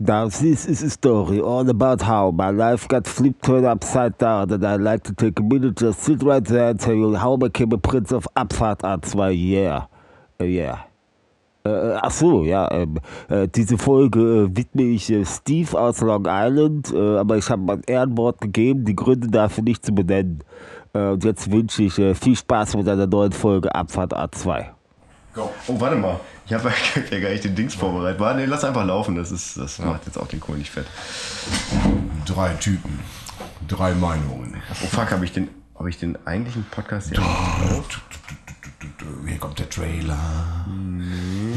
Now this is a story all about how my life got flipped turned upside down, and I'd like to take a minute to sit right there and tell you how I became a prince of Abfahrt A2, yeah. Yeah. Diese Folge widme ich Steve aus Long Island, aber ich habe mein Ehrenwort gegeben, die Gründe dafür nicht zu benennen. Und jetzt wünsche ich viel Spaß mit einer neuen Folge Abfahrt A2. Go. Oh, warte mal. Ich habe ja gar nicht den Dings vorbereitet. Warte, nee, lass einfach laufen. Das macht jetzt auch den Kohl nicht fett. 3 Typen, 3 Meinungen. Oh fuck, habe ich den eigentlichen Podcast hier? Hier kommt der Trailer.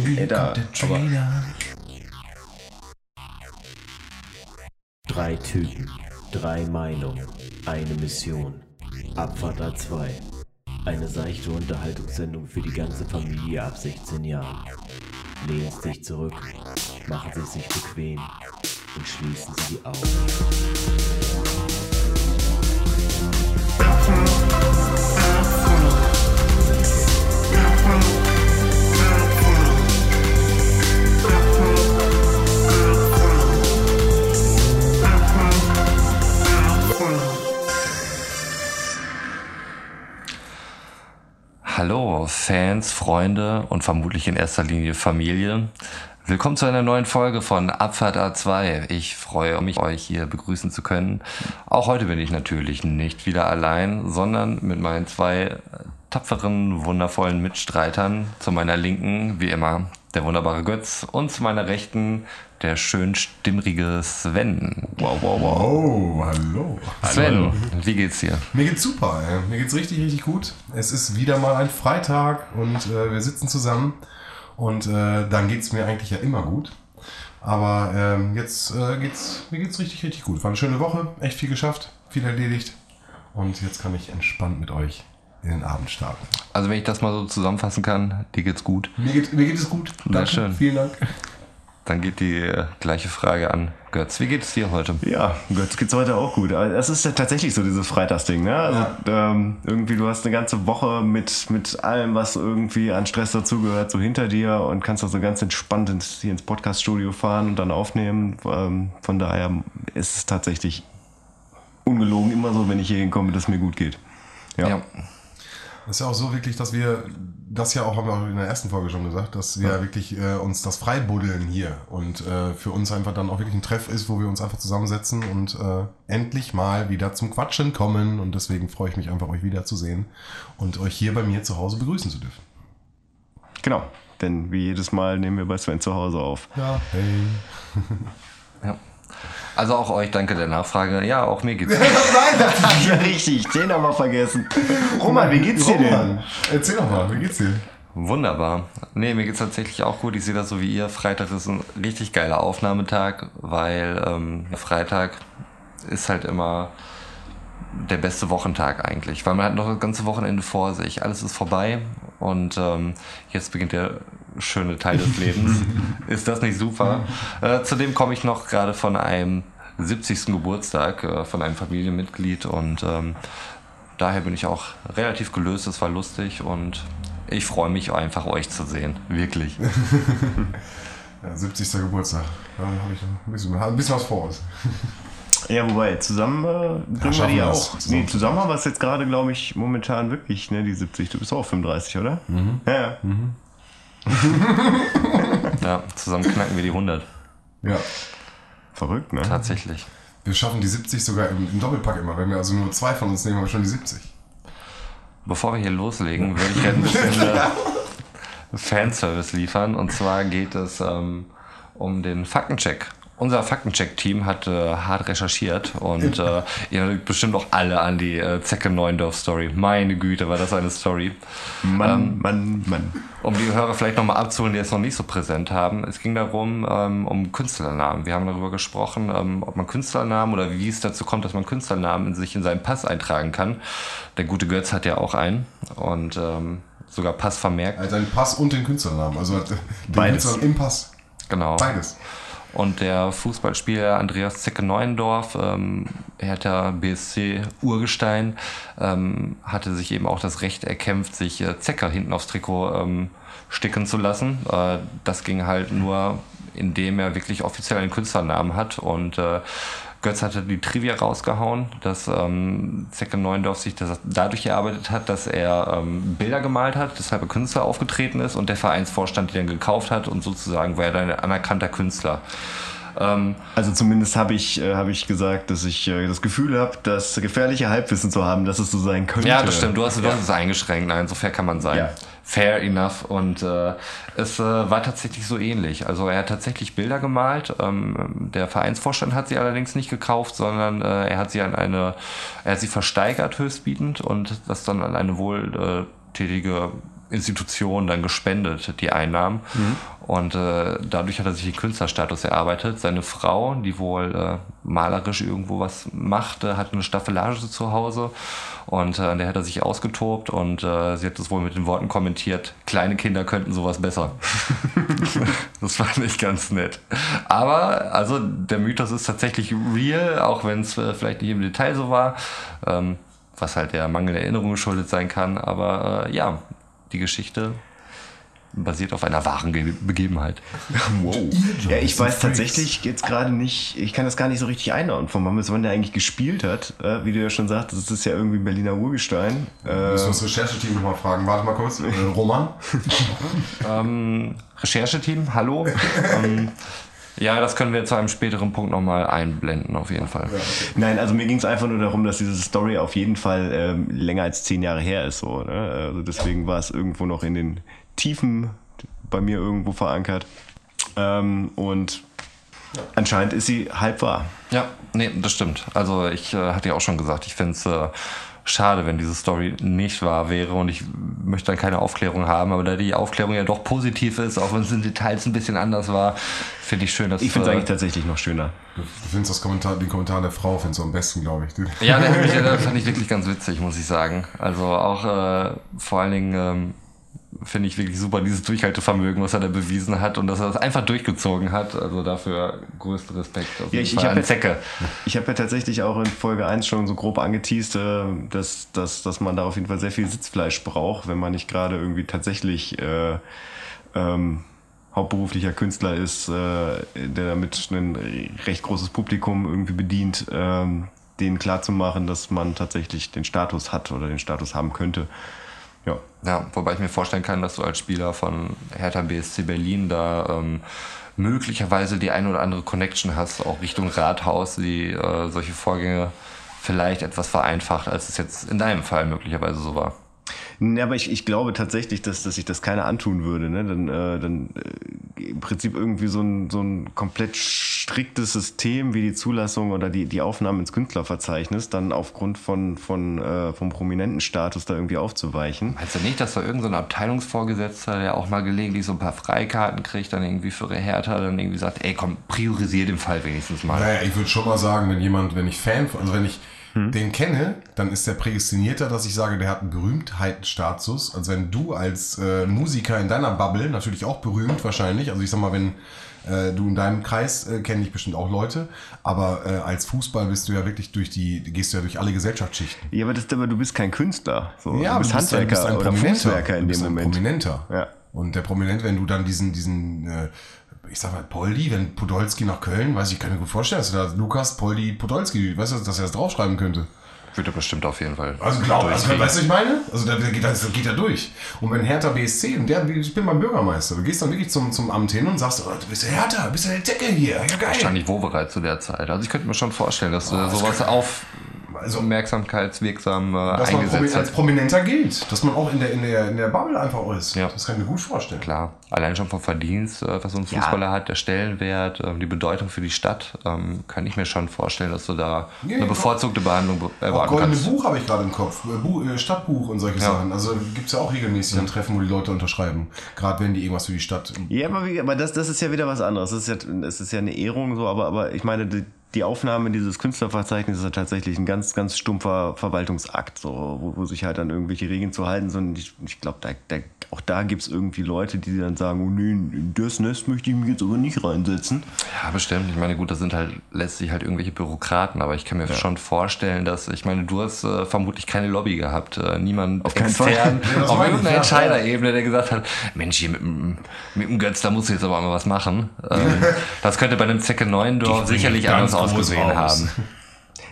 Hier kommt der Trailer. 3 Typen, 3 Meinungen, eine Mission. Abfahrt A2. Eine seichte Unterhaltungssendung für die ganze Familie ab 16 Jahren. Lehnen Sie sich zurück, machen Sie sich bequem und schließen Sie die Augen. Hallo Fans, Freunde und vermutlich in erster Linie Familie. Willkommen zu einer neuen Folge von Abfahrt A2. Ich freue mich, euch hier begrüßen zu können. Auch heute bin ich natürlich nicht wieder allein, sondern mit meinen 2 tapferen, wundervollen Mitstreitern. Zu meiner Linken, wie immer, der wunderbare Götz und zu meiner Rechten der schön stimmrige Sven. Wow, wow, wow. Oh, hallo. Sven, hallo. Wie geht's dir? Mir geht's super, ey. Mir geht's richtig, richtig gut. Es ist wieder mal ein Freitag und wir sitzen zusammen und dann geht's mir eigentlich ja immer gut. Aber jetzt geht's richtig, richtig gut. War eine schöne Woche, echt viel geschafft, viel erledigt und jetzt kann ich entspannt mit euch in den Abend starten. Also wenn ich das mal so zusammenfassen kann, dir geht's gut. Mir geht es gut. Danke, schön. Vielen Dank. Dann geht die gleiche Frage an Götz. Wie geht es dir heute? Ja, Götz geht es heute auch gut. Es ist ja tatsächlich so dieses Freitagsding. Ne? Also, ja. Irgendwie du hast eine ganze Woche mit allem, was irgendwie an Stress dazugehört, so hinter dir und kannst auch so ganz entspannt hier ins Podcaststudio fahren und dann aufnehmen. Von daher ist es tatsächlich ungelogen immer so, wenn ich hier hinkomme, dass es mir gut geht. Ja. Das ist ja auch so wirklich, dass wir, das ja auch, haben wir auch in der ersten Folge schon gesagt, dass wir wirklich uns das freibuddeln hier und für uns einfach dann auch wirklich ein Treff ist, wo wir uns einfach zusammensetzen und endlich mal wieder zum Quatschen kommen und deswegen freue ich mich einfach, euch wiederzusehen und euch hier bei mir zu Hause begrüßen zu dürfen. Genau, denn wie jedes Mal nehmen wir bei Sven zu Hause auf. Ja, hey. Ja. Also auch euch, danke der Nachfrage. Ja, auch mir geht's. Nein, das ist ja richtig. Den haben wir vergessen. Roman, wie geht's dir denn? Erzähl doch mal, wie geht's dir? Wunderbar. Nee, mir geht's tatsächlich auch gut. Ich sehe das so wie ihr. Freitag ist ein richtig geiler Aufnahmetag, weil Freitag ist halt immer der beste Wochentag eigentlich, weil man hat noch das ganze Wochenende vor sich. Alles ist vorbei und jetzt beginnt der schöne Teil des Lebens. Ist das nicht super? Zudem komme ich noch gerade von einem 70. Geburtstag von einem Familienmitglied und daher bin ich auch relativ gelöst. Es war lustig und ich freue mich einfach, euch zu sehen. Wirklich. Ja, 70. Geburtstag. Da habe ich ein bisschen was voraus. Ja, wobei, zusammen bringen wir die auch. Nee, zusammen haben wir es jetzt gerade, glaube ich, momentan wirklich, ne, die 70. Du bist auch 35, oder? Mhm. Ja. Mhm. Ja, zusammen knacken wir die 100. Ja. Verrückt, ne? Tatsächlich. Wir schaffen die 70 sogar im Doppelpack immer. Wenn wir also nur 2 von uns nehmen, haben wir schon die 70. Bevor wir hier loslegen, würde ich gerne ein bisschen Fanservice liefern. Und zwar geht es um den Faktencheck. Unser Faktencheck-Team hat hart recherchiert und ihr habt bestimmt auch alle an die Zecke-Neuendorf-Story. Meine Güte, war das eine Story. Mann. Um die Hörer vielleicht nochmal abzuholen, die es noch nicht so präsent haben. Es ging darum, um Künstlernamen. Wir haben darüber gesprochen, ob man Künstlernamen oder wie es dazu kommt, dass man Künstlernamen in seinen Pass eintragen kann. Der gute Götz hat ja auch einen und sogar Pass vermerkt. Also einen Pass und den Künstlernamen, also den beides. Künstlernamen im Pass. Genau. Beides. Und der Fußballspieler Andreas Zecke-Neuendorf, Hertha BSC Urgestein, hatte sich eben auch das Recht erkämpft, sich Zecke hinten aufs Trikot sticken zu lassen. Das ging halt nur in dem er wirklich offiziell einen Künstlernamen hat. Und Götz hatte die Trivia rausgehauen, dass Zecke-Neuendorf sich das dadurch erarbeitet hat, dass er Bilder gemalt hat, deshalb ein Künstler aufgetreten ist und der Vereinsvorstand die dann gekauft hat und sozusagen war er dann ein anerkannter Künstler. Also zumindest hab ich gesagt, dass ich das Gefühl habe, das gefährliche Halbwissen zu haben, dass es so sein könnte. Ja, das stimmt. Du hast es eingeschränkt. Nein, so fair kann man sein. Ja. Fair enough. Und es war tatsächlich so ähnlich. Also er hat tatsächlich Bilder gemalt. Der Vereinsvorstand hat sie allerdings nicht gekauft, sondern er hat sie versteigert höchstbietend und das dann an eine wohltätige Institution dann gespendet, die Einnahmen. Mhm. Und dadurch hat er sich den Künstlerstatus erarbeitet. Seine Frau, die wohl malerisch irgendwo was machte, hatte eine Staffelage zu Hause und an der hat er sich ausgetobt und sie hat das wohl mit den Worten kommentiert, kleine Kinder könnten sowas besser. Das fand ich ganz nett. Aber also der Mythos ist tatsächlich real, auch wenn es vielleicht nicht im Detail so war, was halt der Mangel der Erinnerung geschuldet sein kann. Aber ja, die Geschichte basiert auf einer wahren Begebenheit. Wow. Ja, ich weiß tatsächlich jetzt gerade nicht, ich kann das gar nicht so richtig einordnen, von wann der eigentlich gespielt hat. Wie du ja schon sagtest, das ist ja irgendwie ein Berliner Urgestein. Müssen wir das Rechercheteam nochmal fragen. Warte mal kurz. Roman? Rechercheteam, hallo. Ja, das können wir zu einem späteren Punkt nochmal einblenden, auf jeden Fall. Nein, also mir ging es einfach nur darum, dass diese Story auf jeden Fall länger als 10 Jahre her ist. So, ne? Also deswegen war es irgendwo noch in den Tiefen bei mir irgendwo verankert. Und anscheinend ist sie halb wahr. Ja, nee, das stimmt. Also ich hatte ja auch schon gesagt, ich finde es schade, wenn diese Story nicht wahr wäre und ich möchte dann keine Aufklärung haben, aber da die Aufklärung ja doch positiv ist, auch wenn es in Details ein bisschen anders war, finde ich schön, dass... Ich finde es eigentlich tatsächlich noch schöner. Du findest den Kommentar der Frau findest du am besten, glaube ich. Ja, das fand ich wirklich ganz witzig, muss ich sagen. Also auch vor allen Dingen finde ich wirklich super dieses Durchhaltevermögen, was er da bewiesen hat und dass er das einfach durchgezogen hat. Also dafür größten Respekt. Ja, ich habe ja tatsächlich auch in Folge 1 schon so grob angeteast, dass man da auf jeden Fall sehr viel Sitzfleisch braucht, wenn man nicht gerade irgendwie tatsächlich hauptberuflicher Künstler ist, der damit ein recht großes Publikum irgendwie bedient, denen klarzumachen, dass man tatsächlich den Status hat oder den Status haben könnte. Ja, wobei ich mir vorstellen kann, dass du als Spieler von Hertha BSC Berlin da möglicherweise die ein oder andere Connection hast, auch Richtung Rathaus, die solche Vorgänge vielleicht etwas vereinfacht, als es jetzt in deinem Fall möglicherweise so war. Ja, aber ich glaube tatsächlich, dass ich das keiner antun würde. Ne? Dann im Prinzip irgendwie so ein komplett striktes System wie die Zulassung oder die Aufnahme ins Künstlerverzeichnis dann aufgrund vom Prominentenstatus da irgendwie aufzuweichen. Meinst du nicht, dass da irgendein Abteilungsvorgesetzter, der auch mal gelegentlich so ein paar Freikarten kriegt, dann irgendwie für Hertha dann irgendwie sagt, ey komm, priorisier den Fall wenigstens mal. Naja, ich würde schon mal sagen, wenn ich den kenne, dann ist der prädestinierter, dass ich sage, der hat einen Berühmtheitenstatus. Also wenn du als Musiker in deiner Bubble, natürlich auch berühmt wahrscheinlich, also ich sag mal, wenn du in deinem Kreis kennen dich bestimmt auch Leute, aber als Fußball bist du ja wirklich gehst du ja durch alle Gesellschaftsschichten. Ja, aber du bist kein Künstler. So. Ja, du bist Handwerker ein oder Fußwerker in dem Moment. Prominenter. Ja. Und der Prominent, wenn du dann diesen ich sag mal, Poldi, wenn Podolski nach Köln, weiß ich, kann mir gut vorstellen, dass du da Lukas, Poldi, Podolski, weißt du, dass er das draufschreiben könnte? Würde bestimmt auf jeden Fall. Also glaube ich, weißt du, ich meine? Also das geht ja durch. Und wenn Hertha BSC, ich bin beim Bürgermeister, du gehst dann wirklich zum Amt hin und sagst, oh, du bist ja Hertha, du bist ja der Decke hier, ja geil. Wahrscheinlich Wowereit zu der Zeit. Also ich könnte mir schon vorstellen, dass sowas aufmerksamkeitswirksam eingesetzt wird. Als Prominenter gilt, dass man auch in der Bubble einfach ist. Ja. Das kann ich mir gut vorstellen. Klar, allein schon vom Verdienst, was so ein Fußballer hat, der Stellenwert, die Bedeutung für die Stadt, kann ich mir schon vorstellen, dass du da eine bevorzugte Behandlung erwarten kannst. Goldene Buch habe ich gerade im Kopf, Stadtbuch und solche Sachen. Also gibt es ja auch regelmäßig dann Treffen, wo die Leute unterschreiben, gerade wenn die irgendwas für die Stadt... Ja, aber das ist ja wieder was anderes. Das ist ja eine Ehrung, so, aber ich meine... Die Aufnahme dieses Künstlerverzeichnisses ist tatsächlich ein ganz, ganz stumpfer Verwaltungsakt, so, wo sich halt an irgendwelche Regeln zu halten sind. Ich glaube, da auch da gibt es irgendwie Leute, die dann sagen, oh nee, in das Nest möchte ich mich jetzt aber nicht reinsetzen. Ja, bestimmt. Ich meine, gut, das sind halt letztlich halt irgendwelche Bürokraten, aber ich kann mir schon vorstellen, dass, ich meine, du hast vermutlich keine Lobby gehabt. Niemand auf extern, auf irgendeiner Entscheiderebene, der gesagt hat, Mensch, hier mit dem Götz, da musst du jetzt aber mal was machen. Das könnte bei einem Zecke-Neuendorf sicherlich anders ausgesehen haben.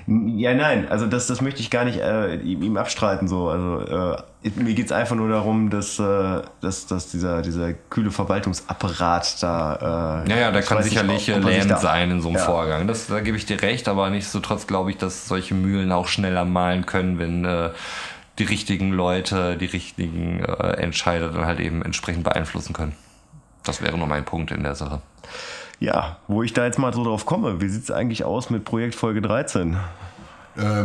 Ja, nein, also das möchte ich gar nicht ihm abstreiten. So. Also, mir geht es einfach nur darum, dass dieser kühle Verwaltungsapparat da... ja, da kann sicherlich lähmend sein in so einem Vorgang. Da gebe ich dir recht, aber nichtsdestotrotz glaube ich, dass solche Mühlen auch schneller mahlen können, wenn die richtigen Leute, die richtigen Entscheider dann halt eben entsprechend beeinflussen können. Das wäre nur mein Punkt in der Sache. Ja, wo ich da jetzt mal so drauf komme, wie sieht es eigentlich aus mit Projekt Folge 13?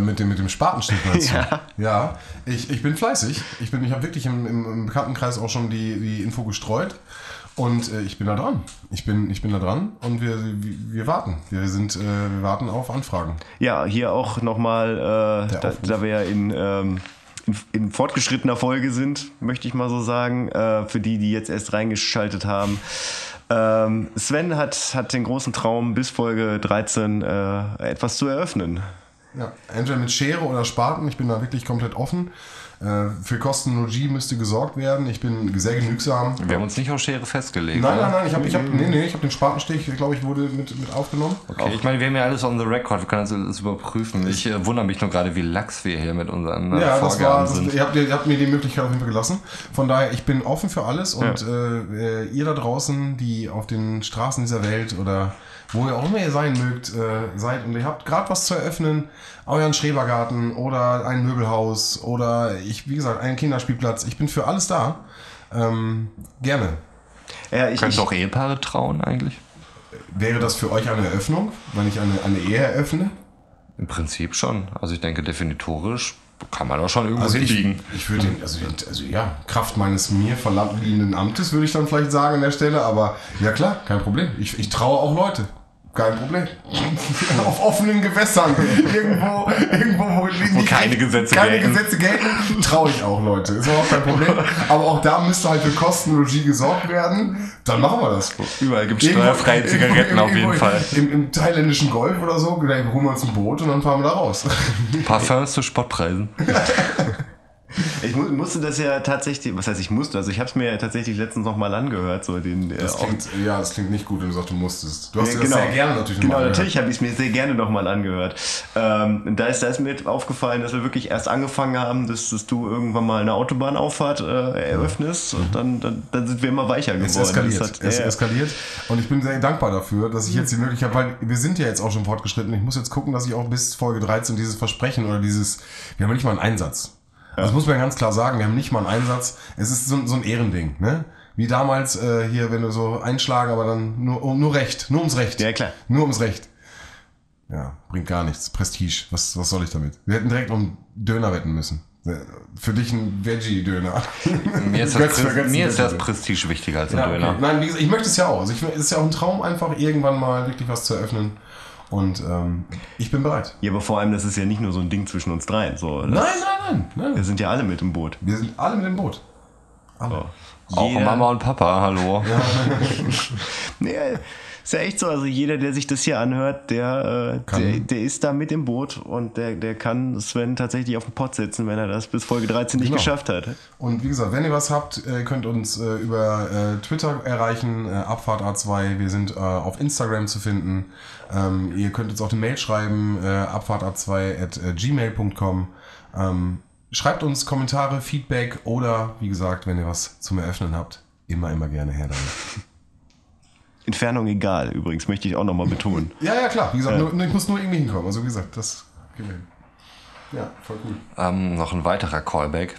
Mit dem Spatenstich meinst du? Ja, ich bin fleißig. Ich habe wirklich im Bekanntenkreis auch schon die Info gestreut und ich bin da dran. Ich bin da dran und wir warten. Wir warten auf Anfragen. Ja, hier auch nochmal, da wir ja in fortgeschrittener Folge sind, möchte ich mal so sagen, für die jetzt erst reingeschaltet haben. Sven hat den großen Traum, bis Folge 13 etwas zu eröffnen. Ja, entweder mit Schere oder Spaten, ich bin da wirklich komplett offen. Für Kostenlogie müsste gesorgt werden, ich bin sehr genügsam. Wir haben uns nicht auf Schere festgelegt. Nein, ich hab den Spatenstich, glaube ich, wurde mit aufgenommen. Okay, ich meine, wir haben ja alles on the record, wir können das alles überprüfen. Ich wundere mich nur gerade, wie lax wir hier mit unseren Vorgaben sind. Ihr habt mir die Möglichkeit auf jeden Fall gelassen. Von daher, ich bin offen für alles und ihr da draußen, die auf den Straßen dieser Welt oder wo ihr auch immer ihr sein mögt, seid und ihr habt gerade was zu eröffnen, euren Schrebergarten oder ein Möbelhaus oder einen Kinderspielplatz, ich bin für alles da. Gerne. Könnt ihr auch Ehepaare trauen eigentlich? Wäre das für euch eine Eröffnung, wenn ich eine Ehe eröffne? Im Prinzip schon. Also ich denke definitorisch kann man auch schon irgendwo hinbiegen. Ich würde Kraft meines mir verliehenen Amtes würde ich dann vielleicht sagen an der Stelle, aber ja klar, kein Problem. Ich traue auch Leute. Kein Problem. Auf offenen Gewässern. Irgendwo wo keine Gesetze gelten, traue ich auch Leute. Ist auch kein Problem. Aber auch da müsste halt für Kostenlogie gesorgt werden. Dann machen wir das. Überall gibt es steuerfreie Zigaretten auf jeden Fall. Im thailändischen Golf oder so, dann holen wir uns ein Boot und dann fahren wir da raus. Parfums zu Spottpreisen. Ich musste das ja tatsächlich, was heißt ich musste, also ich habe es mir ja tatsächlich letztens nochmal angehört. So das klingt nicht gut, wenn du sagst, du musstest. Du hast dir das sehr gerne natürlich nochmal angehört. Genau, natürlich habe ich es mir sehr gerne nochmal angehört. Da ist mir aufgefallen, dass wir wirklich erst angefangen haben, dass du irgendwann mal eine Autobahnauffahrt eröffnest und dann sind wir immer weicher geworden. Es eskaliert und ich bin sehr dankbar dafür, dass ich jetzt die Möglichkeit habe, weil wir sind ja jetzt auch schon fortgeschritten, ich muss jetzt gucken, dass ich auch bis Folge 13 dieses Versprechen oder wir haben nicht mal einen Einsatz. Das muss man ganz klar sagen, wir haben nicht mal einen Einsatz. Es ist so ein Ehrending, ne? Wie damals hier, wenn du so einschlagen, aber dann nur ums Recht. Ja, klar. Nur ums Recht. Ja, bringt gar nichts. Prestige, was soll ich damit? Wir hätten direkt um Döner wetten müssen. Für dich ein Veggie-Döner. Mir ist das Prestige wichtiger als ein Döner. Okay. Nein, wie gesagt, ich möchte es ja auch. Also es ist ja auch ein Traum, einfach irgendwann mal wirklich was zu eröffnen. Und ich bin bereit. Ja, aber vor allem, das ist ja nicht nur so ein Ding zwischen uns dreien. So, nein. Wir sind ja alle mit im Boot. Alle. So. Auch Mama und Papa, hallo. Ja. Nee, ist ja echt so. Also jeder, der sich das hier anhört, der ist da mit im Boot und der kann Sven tatsächlich auf den Pott setzen, wenn er das bis Folge 13 nicht geschafft hat. Und wie gesagt, wenn ihr was habt, könnt uns über Twitter erreichen, Abfahrt A2. Wir sind auf Instagram zu finden. Ihr könnt uns auch eine Mail schreiben, abfahrtab2@gmail.com. Schreibt uns Kommentare, Feedback oder, wie gesagt, wenn ihr was zum Eröffnen habt, immer gerne her damit. Entfernung egal, übrigens, möchte ich auch nochmal betonen. Ja, klar, wie gesagt, ich muss nur irgendwie hinkommen. Also wie gesagt, das geht mir hin. Ja, voll cool. Noch ein weiterer Callback.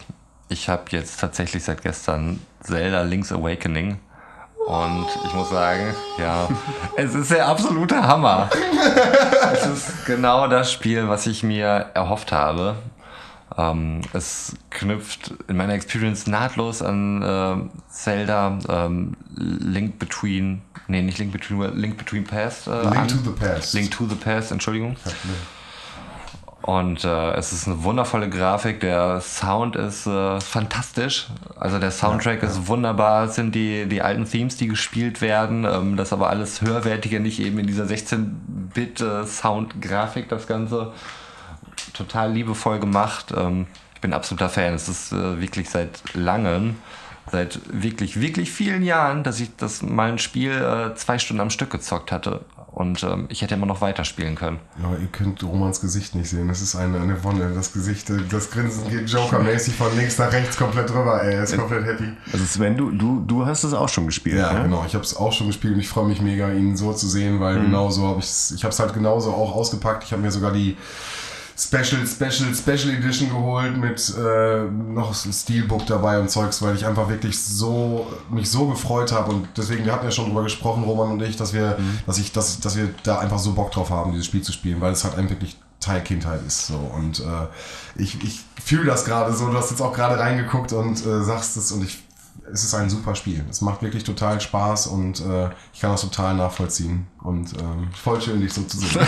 Ich habe jetzt tatsächlich seit gestern Zelda Link's Awakening. Und ich muss sagen, ja, es ist der absolute Hammer. Es ist genau das Spiel, was ich mir erhofft habe. Es knüpft in meiner Experience nahtlos an Zelda Link to the Past. Link to the Past, Entschuldigung. Und es ist eine wundervolle Grafik, der Sound ist fantastisch, also der Soundtrack ist wunderbar, es sind die alten Themes, die gespielt werden, das aber alles höherwertige, nicht eben in dieser 16-Bit-Sound-Grafik das Ganze, total liebevoll gemacht, ich bin absoluter Fan, es ist wirklich seit langem, seit wirklich, wirklich vielen Jahren, dass ich das mal ein Spiel 2 Stunden am Stück gezockt hatte. Und ich hätte immer noch weiterspielen können. Ja, ihr könnt Romans Gesicht nicht sehen. Das ist eine Wonne. Das Gesicht, das Grinsen geht Joker-mäßig von links nach rechts komplett rüber. Er ist komplett happy. Also Sven, du hast es auch schon gespielt. Ja, ne? Genau. Ich habe es auch schon gespielt und ich freue mich mega, ihn so zu sehen, weil genauso habe ich es. Ich habe es halt genauso auch ausgepackt. Ich habe mir sogar die Special Edition geholt mit noch Steelbook dabei und Zeugs, weil ich einfach wirklich mich so gefreut habe und deswegen, wir hatten ja schon drüber gesprochen, Roman und ich, dass wir da einfach so Bock drauf haben, dieses Spiel zu spielen, weil es halt einem wirklich Teil Kindheit ist so und ich fühle das gerade so, du hast jetzt auch gerade reingeguckt und sagst es und es ist ein super Spiel. Es macht wirklich total Spaß und ich kann das total nachvollziehen. Und voll schön, dich so zu sehen.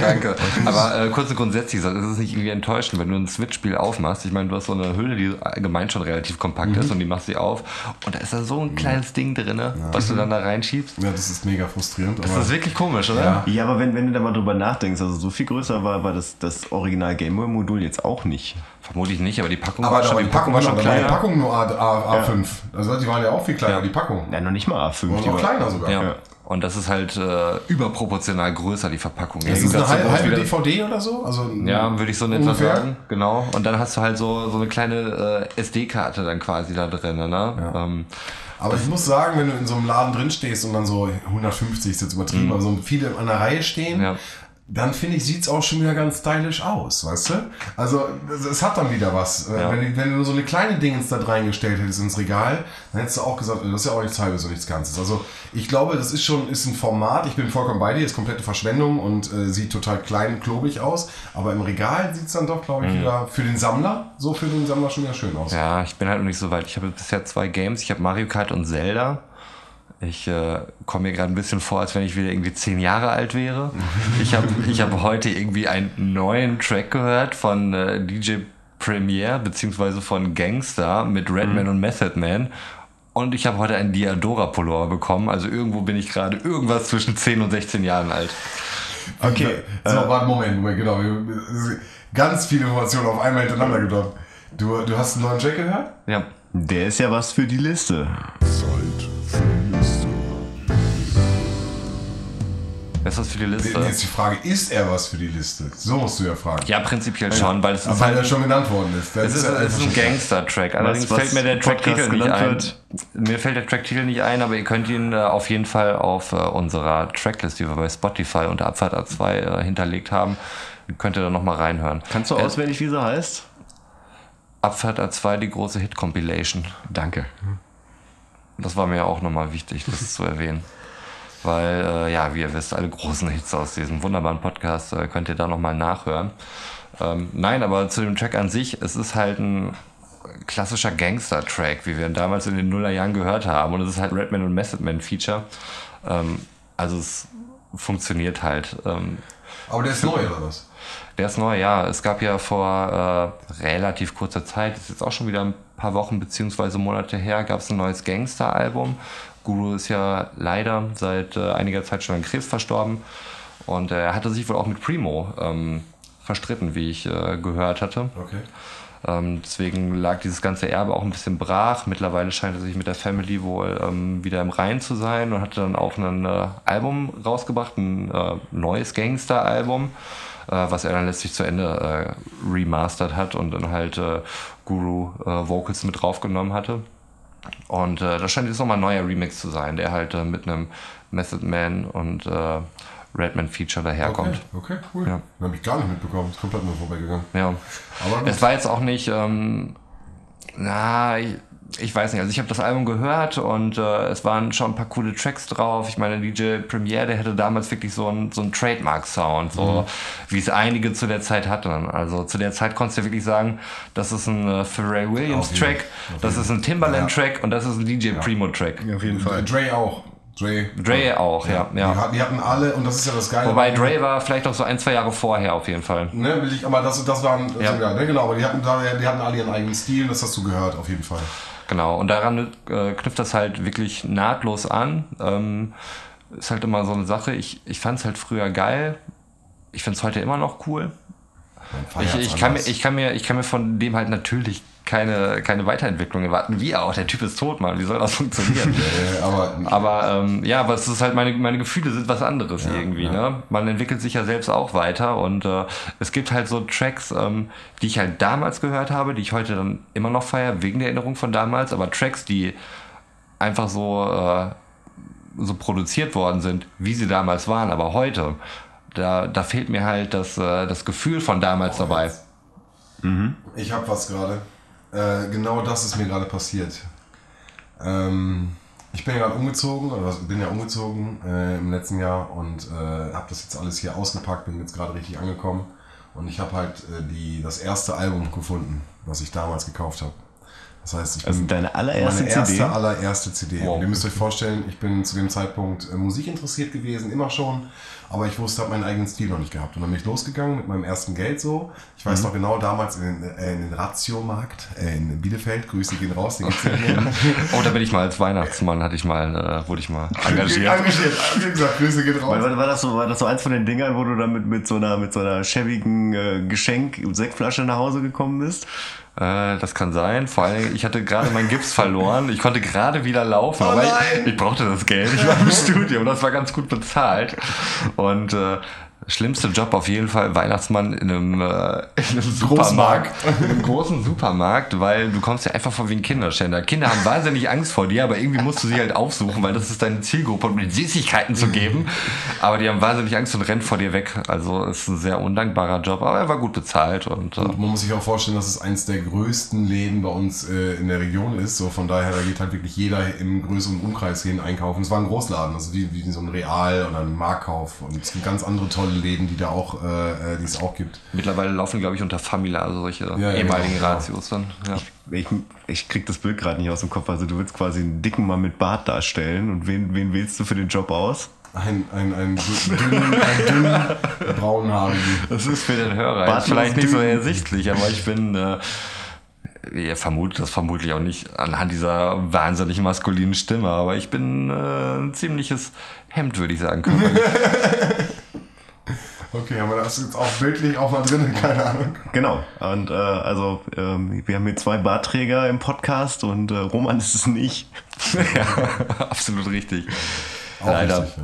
Danke. Aber kurz und grundsätzlich, das ist nicht irgendwie enttäuschend, wenn du ein Switch-Spiel aufmachst. Ich meine, du hast so eine Hülle, die allgemein schon relativ kompakt ist und die machst du auf. Und da ist da so ein kleines Ding drin, was du dann da reinschiebst. Ja, das ist mega frustrierend. Das ist wirklich komisch, oder? Ja, aber wenn du da mal drüber nachdenkst, also so viel größer war das Original Game Boy-Modul jetzt auch nicht. Vermutlich nicht, aber die Packung war schon kleiner. Die Packung nur A5. Also die waren ja auch viel kleiner, die Packung. Ja, noch nicht mal A5. Oder noch kleiner sogar. Ja. Und das ist halt überproportional größer, die Verpackung. Das ist eine halbe DVD oder so? Also ja, würde ich so nicht sagen. Genau. Und dann hast du halt so eine kleine SD-Karte dann quasi da drin. Ne? Ja. Aber ich muss sagen, wenn du in so einem Laden drin stehst und dann so 150 ist jetzt übertrieben, aber so viele an der Reihe stehen, dann finde ich, sieht es auch schon wieder ganz stylisch aus, weißt du? Also es hat dann wieder was. Ja. Wenn du so eine kleine Dingens da reingestellt hättest ins Regal, dann hättest du auch gesagt, das ist ja auch nichts Halbes und nichts Ganzes. Also ich glaube, das ist ein Format, ich bin vollkommen bei dir, ist komplette Verschwendung und sieht total klein und klobig aus, aber im Regal sieht es dann doch, glaube ich, wieder für den Sammler schon wieder schön aus. Ja, ich bin halt noch nicht so weit. Ich habe bisher 2 Games, ich habe Mario Kart und Zelda. Ich komme mir gerade ein bisschen vor, als wenn ich wieder irgendwie 10 Jahre alt wäre. Ich hab heute irgendwie einen neuen Track gehört von DJ Premier beziehungsweise von Gangster mit Redman und Method Man. Und ich habe heute einen Diadora-Pullover bekommen. Also irgendwo bin ich gerade irgendwas zwischen 10 und 16 Jahren alt. Okay. So, warte, Moment, genau. Ganz viele Informationen auf einmal hintereinander gedacht. Du hast einen neuen Track gehört? Ja. Der ist ja was für die Liste. Zeit. Ist was für die Liste? Jetzt die Frage, ist er was für die Liste? So musst du ja fragen. Ja, prinzipiell schon, weil es ist weil er schon genannt worden ist. Es ist ein Gangster-Track. Allerdings fällt mir der Track-Titel nicht ein. Mir fällt der Track-Titel nicht ein, aber ihr könnt ihn auf jeden Fall auf unserer Tracklist, die wir bei Spotify unter Abfahrt A2 hinterlegt haben, könnt ihr da nochmal reinhören. Kannst du auswendig, wie sie heißt? Abfahrt A2, die große Hit-Compilation. Danke. Das war mir auch nochmal wichtig, das zu erwähnen. Weil, wie ihr wisst, alle großen Hits aus diesem wunderbaren Podcast könnt ihr da nochmal nachhören. Nein, aber zu dem Track an sich, es ist halt ein klassischer Gangster-Track, wie wir ihn damals in den Nullerjahren gehört haben. Und es ist halt Redman und Method Man-Feature. Also es funktioniert halt. Aber der ist neu, oder was? Der ist neu, ja. Es gab ja vor relativ kurzer Zeit, ist jetzt auch schon wieder ein paar Wochen bzw. Monate her, gab es ein neues Gangster-Album. Guru ist ja leider seit einiger Zeit schon an Krebs verstorben und er hatte sich wohl auch mit Primo verstritten, wie ich gehört hatte. Okay. Deswegen lag dieses ganze Erbe auch ein bisschen brach. Mittlerweile scheint er sich mit der Family wohl wieder im Reinen zu sein und hatte dann auch ein Album rausgebracht, ein neues Gangster-Album, was er dann letztlich zu Ende remastert hat und dann halt Guru Vocals mit draufgenommen hatte. Und das scheint jetzt nochmal ein neuer Remix zu sein, der halt mit einem Method Man und Redman-Feature daherkommt. Okay, cool. Ja. Den habe ich gar nicht mitbekommen, ist komplett nur vorbeigegangen. Ja, aber es war jetzt auch nicht, ich weiß nicht, also ich habe das Album gehört und es waren schon ein paar coole Tracks drauf. Ich meine, DJ Premier, der hatte damals wirklich so einen Trademark-Sound, wie es einige zu der Zeit hatten. Also zu der Zeit konntest du wirklich sagen, das ist ein Pharrell Williams-Track, das ist ein Timbaland-Track und das ist ein DJ Primo-Track. Ja, auf jeden Fall. Dre auch. Dre auch, ja. Die hatten alle, und das ist ja das Geile. Wobei Dre war vielleicht auch so 1-2 Jahre vorher auf jeden Fall. Ne, will ich, aber das waren, sogar, ne, genau, aber die hatten alle ihren eigenen Stil, das hast du gehört auf jeden Fall. Genau, und daran knüpft das halt wirklich nahtlos an. Ist halt immer so eine Sache, ich fand es halt früher geil, ich find's heute immer noch cool. Ich kann mir von dem halt natürlich keine Weiterentwicklung erwarten. Wie auch, der Typ ist tot, Mann. Wie soll das funktionieren? Aber es ist halt, meine Gefühle sind was anderes ne? Man entwickelt sich ja selbst auch weiter und es gibt halt so Tracks, die ich halt damals gehört habe, die ich heute dann immer noch feiere, wegen der Erinnerung von damals, aber Tracks, die einfach so produziert worden sind, wie sie damals waren, aber heute, da fehlt mir halt das Gefühl von damals dabei. Mhm. Ich habe was gerade. Genau das ist mir gerade passiert. Ich bin ja gerade umgezogen, im letzten Jahr und habe das jetzt alles hier ausgepackt, bin jetzt gerade richtig angekommen und ich habe halt das erste Album gefunden, was ich damals gekauft habe. Das heißt, meine allererste CD. Wow. Und ihr müsst euch vorstellen, ich bin zu dem Zeitpunkt Musik interessiert gewesen, immer schon, aber ich wusste, habe meinen eigenen Stil noch nicht gehabt. Und dann bin ich losgegangen mit meinem ersten Geld so. Ich weiß noch genau, damals in den Ratio-Markt in Bielefeld, Grüße gehen raus, den gibt's ja hier. Oh, da bin ich mal als Weihnachtsmann, wurde ich mal engagiert. Wie gesagt, Grüße gehen raus. War das so eins von den Dingern, wo du dann mit so einer schäbigen Geschenk-Sektflasche nach Hause gekommen bist? Das kann sein. Vor allem, ich hatte gerade meinen Gips verloren. Ich konnte gerade wieder laufen, aber ich brauchte das Geld. Ich war im Studio und das war ganz gut bezahlt. Und schlimmster Job auf jeden Fall, Weihnachtsmann in einem großen Supermarkt, weil du kommst ja einfach vor wie ein Kinderschänder. Kinder haben wahnsinnig Angst vor dir, aber irgendwie musst du sie halt aufsuchen, weil das ist deine Zielgruppe, um ihnen Süßigkeiten zu geben. Aber die haben wahnsinnig Angst und rennen vor dir weg. Also ist ein sehr undankbarer Job, aber er war gut bezahlt. Und man muss sich auch vorstellen, dass es eins der größten Läden bei uns in der Region ist. So, von daher, da geht halt wirklich jeder im größeren Umkreis hin einkaufen. Es war ein Großladen, also wie so ein Real oder ein Marktkauf. Und es gibt ganz andere tolle Läden, die es auch gibt. Mittlerweile laufen, glaube ich, unter Famila, also solche ehemaligen Ratios dann. Ja. Ich krieg das Bild gerade nicht aus dem Kopf. Also du willst quasi einen dicken Mann mit Bart darstellen und wen wählst du für den Job aus? Einen dünnen braunhaarigen. Das ist für den Hörer Bart vielleicht nicht so ersichtlich, aber ich bin... Ihr vermutet das vermutlich auch nicht anhand dieser wahnsinnig maskulinen Stimme, aber ich bin ein ziemliches Hemd, würde ich sagen. Okay, aber das ist jetzt auch bildlich auch mal drin, keine Ahnung. Genau, und wir haben hier zwei Bartträger im Podcast und Roman ist es nicht. Ja, absolut richtig. Auch leider. Richtig, ja.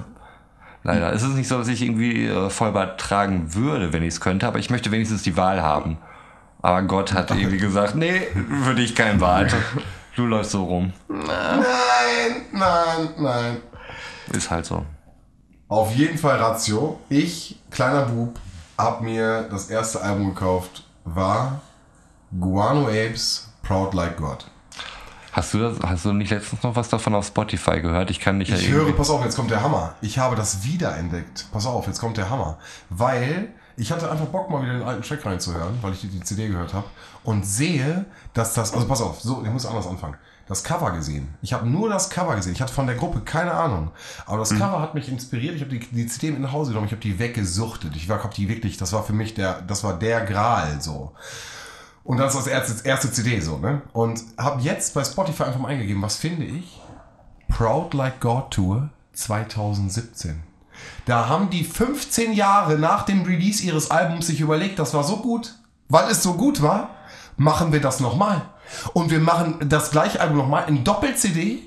Leider. Es ist nicht so, dass ich irgendwie Vollbart tragen würde, wenn ich es könnte, aber ich möchte wenigstens die Wahl haben. Aber Gott hat irgendwie gesagt, nee, würde ich keinen Bart. Du läufst so rum. Nein. Ist halt so. Auf jeden Fall Ratio. Ich, kleiner Bub, hab mir das erste Album gekauft, war Guano Apes, Proud Like God. Hast du nicht letztens noch was davon auf Spotify gehört? Pass auf, jetzt kommt der Hammer. Ich habe das wiederentdeckt. Pass auf, jetzt kommt der Hammer. Weil ich hatte einfach Bock, mal wieder den alten Track reinzuhören, weil ich die CD gehört habe und sehe, dass das... Also pass auf, so, ich muss anders anfangen. Das Cover gesehen. Ich habe nur das Cover gesehen. Ich hatte von der Gruppe keine Ahnung. Aber das Cover hat mich inspiriert. Ich habe die CD mit nach Hause genommen. Ich habe die weggesuchtet. Ich habe die wirklich, das war für mich der Gral so. Und das ist das erste CD so, ne? Und habe jetzt bei Spotify einfach mal eingegeben, was finde ich? Proud Like God Tour 2017. Da haben die 15 Jahre nach dem Release ihres Albums sich überlegt, das war so gut, weil es so gut war, machen wir das nochmal. Und wir machen das gleiche Album nochmal in Doppel-CD.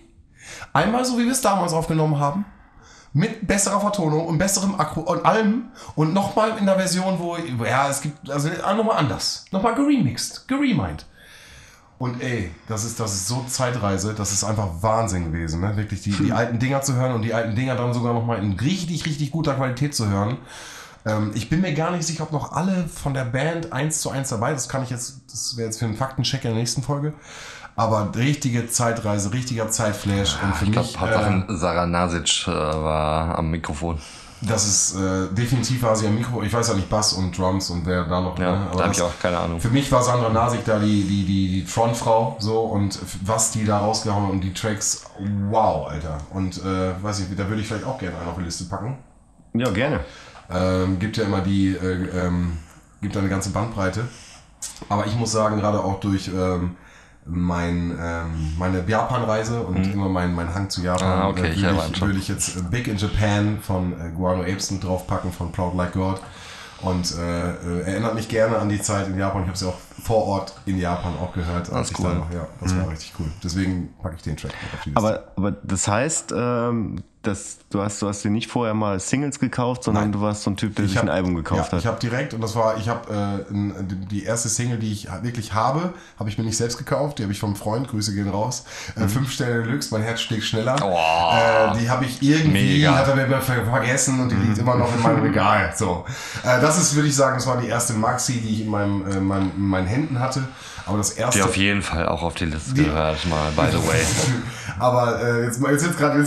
Einmal so, wie wir es damals aufgenommen haben. Mit besserer Vertonung und besserem Akku und allem. Und nochmal in der Version, wo, ja, es gibt, also nochmal anders. Nochmal geremixed, geremind. Und ey, das ist so Zeitreise, das ist einfach Wahnsinn gewesen, ne? Wirklich die alten Dinger zu hören und die alten Dinger dann sogar nochmal in richtig, richtig guter Qualität zu hören. Ich bin mir gar nicht sicher, ob noch alle von der Band 1:1 dabei sind. Das wäre jetzt für einen Faktencheck in der nächsten Folge. Aber richtige Zeitreise, richtiger Zeitflash. Und für mich, Sandra Nasic war am Mikrofon. Das ist definitiv Asi am Mikro. Ich weiß ja nicht, Bass und Drums und wer da noch. Ja, ne? Aber da habe ich auch keine Ahnung. Für mich war Sandra Nasic da die Frontfrau so, und was die da rausgehauen und die Tracks, wow, Alter. Und weiß ich, da würde ich vielleicht auch gerne einen auf die Liste packen. Ja, gerne. Gibt ja immer gibt da eine ganze Bandbreite. Aber ich muss sagen, gerade auch durch meine Japan-Reise und immer mein Hang zu Japan, würde ich jetzt Big in Japan von Guano Apes mit draufpacken, von Proud Like God. Und erinnert mich gerne an die Zeit in Japan. Ich habe es ja auch vor Ort in Japan auch gehört. Das war richtig cool. Deswegen packe ich den Track auf die Liste. Aber das heißt, dass du hast dir nicht vorher mal Singles gekauft, sondern Nein. Du warst so ein Typ, der sich ein Album gekauft hat. Ich habe direkt, und das war, die erste Single, die ich wirklich habe ich mir nicht selbst gekauft, die habe ich vom Freund, Grüße gehen raus, 5 Sterne Deluxe, mein Herz schlägt schneller, die habe ich irgendwie, hat er mir vergessen, und die liegt immer noch in meinem Regal. So. Das ist, würde ich sagen, das war die erste Maxi, die ich in meinen Händen hatte. Aber das erste, die auf jeden Fall auch auf die Liste gehört, mal, by the way. Aber jetzt ist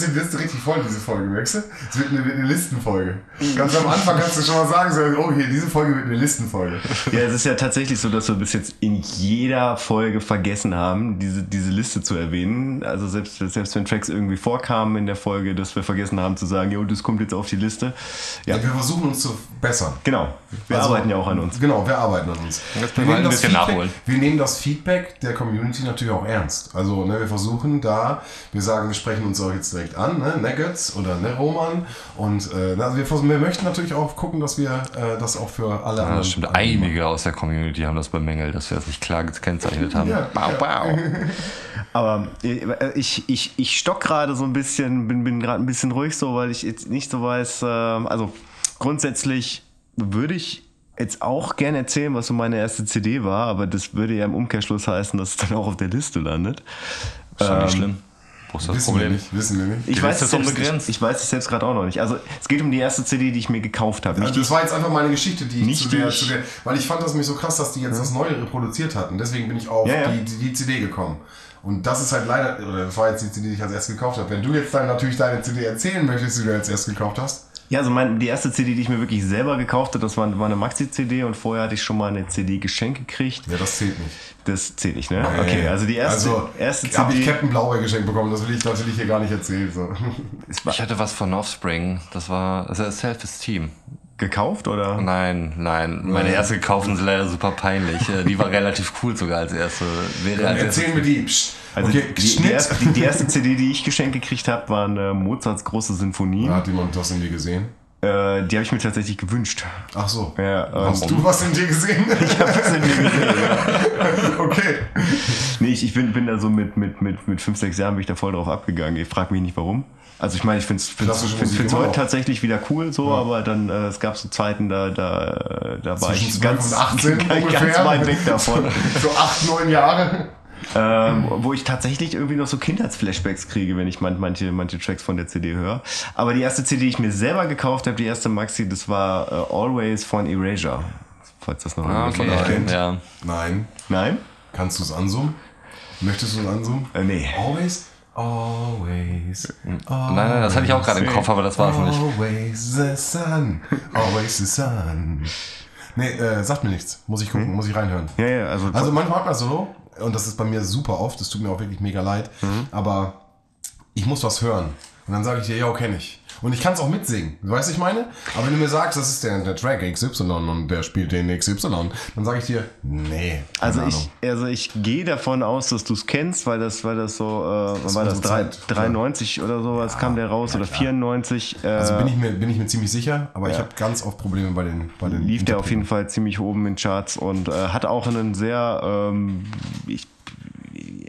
die Liste richtig voll, diese Folge, merkst du? Es wird eine Listenfolge. Ganz am Anfang kannst du schon mal sagen, so, oh, hier, diese Folge wird eine Listenfolge. Ja, es ist ja tatsächlich so, dass wir bis jetzt in jeder Folge vergessen haben, diese Liste zu erwähnen. Also selbst wenn Tracks irgendwie vorkamen in der Folge, dass wir vergessen haben zu sagen, jo, das kommt jetzt auf die Liste. Ja, wir versuchen uns zu bessern. Genau, wir arbeiten ja auch an uns. Genau, wir arbeiten an uns. Wir nehmen das Feedback, nachholen. Wir nehmen das Feedback der Community natürlich auch ernst. Also, ne, wir versuchen da, wir sagen, wir sprechen uns auch jetzt direkt an, ne Götz oder ne Roman, und also wir möchten natürlich auch gucken, dass wir das auch für alle anderen... Das stimmt, einige aus der Community haben das bemängelt, dass wir das nicht klar gekennzeichnet haben. Ja, bow, ja. Bow. Aber ich stock gerade so ein bisschen, bin gerade ein bisschen ruhig so, weil ich jetzt nicht so weiß, also grundsätzlich würde ich jetzt auch gerne erzählen, was so meine erste CD war, aber das würde ja im Umkehrschluss heißen, dass es dann auch auf der Liste landet. Ist doch nicht schlimm. Wissen wir nicht. Ich weiß es selbst gerade auch noch nicht. Also es geht um die erste CD, die ich mir gekauft habe. Ja, das war jetzt einfach meine Geschichte, weil ich fand das nämlich so krass, dass die jetzt das Neue reproduziert hatten. Deswegen bin ich auf die CD gekommen. Und das ist halt leider, oder das war jetzt die CD, die ich als erstes gekauft habe. Wenn du jetzt dann natürlich deine CD erzählen möchtest, die du als erstes gekauft hast. Ja, also die erste CD, die ich mir wirklich selber gekauft habe, das war eine Maxi-CD, und vorher hatte ich schon mal eine CD geschenkt gekriegt. Ja, das zählt nicht. Das zählt nicht, ne? Nee. Okay, also die erste CD... habe ich Captain Blaubeer geschenkt bekommen, das will ich natürlich hier gar nicht erzählen. So. Ich hatte was von Offspring, das war Self-Esteem. Gekauft, oder? Nein. Meine erste gekauften sind leider super peinlich. Die war relativ cool sogar als erste. Erzählen wir die. Also okay, die erste CD, die ich geschenkt gekriegt habe, waren Mozarts große Sinfonien. Hat jemand das in dir gesehen? Die habe ich mir tatsächlich gewünscht. Ach so. Ja, hast du was in dir gesehen? Ich habe was in dir gesehen, ja. Okay. Nee, ich bin da so mit 5, 6 Jahren bin ich da voll drauf abgegangen. Ich frag mich nicht, warum. Also ich meine, ich finde es heute tatsächlich wieder cool, so, aber dann es gab so Zeiten, da war ich ganz weit weg davon. So 8, 9 Jahre. Wo ich tatsächlich irgendwie noch so Kindheitsflashbacks kriege, wenn ich manche Tracks von der CD höre. Aber die erste CD, die ich mir selber gekauft habe, die erste Maxi, das war Always von Erasure. Falls das noch irgendjemand kennt. Ja. Nein? Kannst du es ansummen? Möchtest du es ansummen? Nee. Always. Nein, das hatte ich auch gerade im Kopf, aber das war es nicht. Always the sun. Nee, sagt mir nichts. Muss ich gucken, muss ich reinhören. Ja, also manchmal hat man so... Und das ist bei mir super oft, das tut mir auch wirklich mega leid, aber ich muss was hören. Und dann sage ich dir, ja, kenne ich. Und ich kann es auch mitsingen, weißt du, ich meine? Aber wenn du mir sagst, das ist der Track XY und der spielt den XY, dann sage ich dir, nee. Also ich gehe davon aus, dass du es kennst, weil das so, das war das 93 oder sowas, kam der raus, oder 94. Also bin ich mir ziemlich sicher, aber ich habe ganz oft Probleme bei den lief der auf jeden Fall ziemlich oben in Charts und hat auch einen sehr,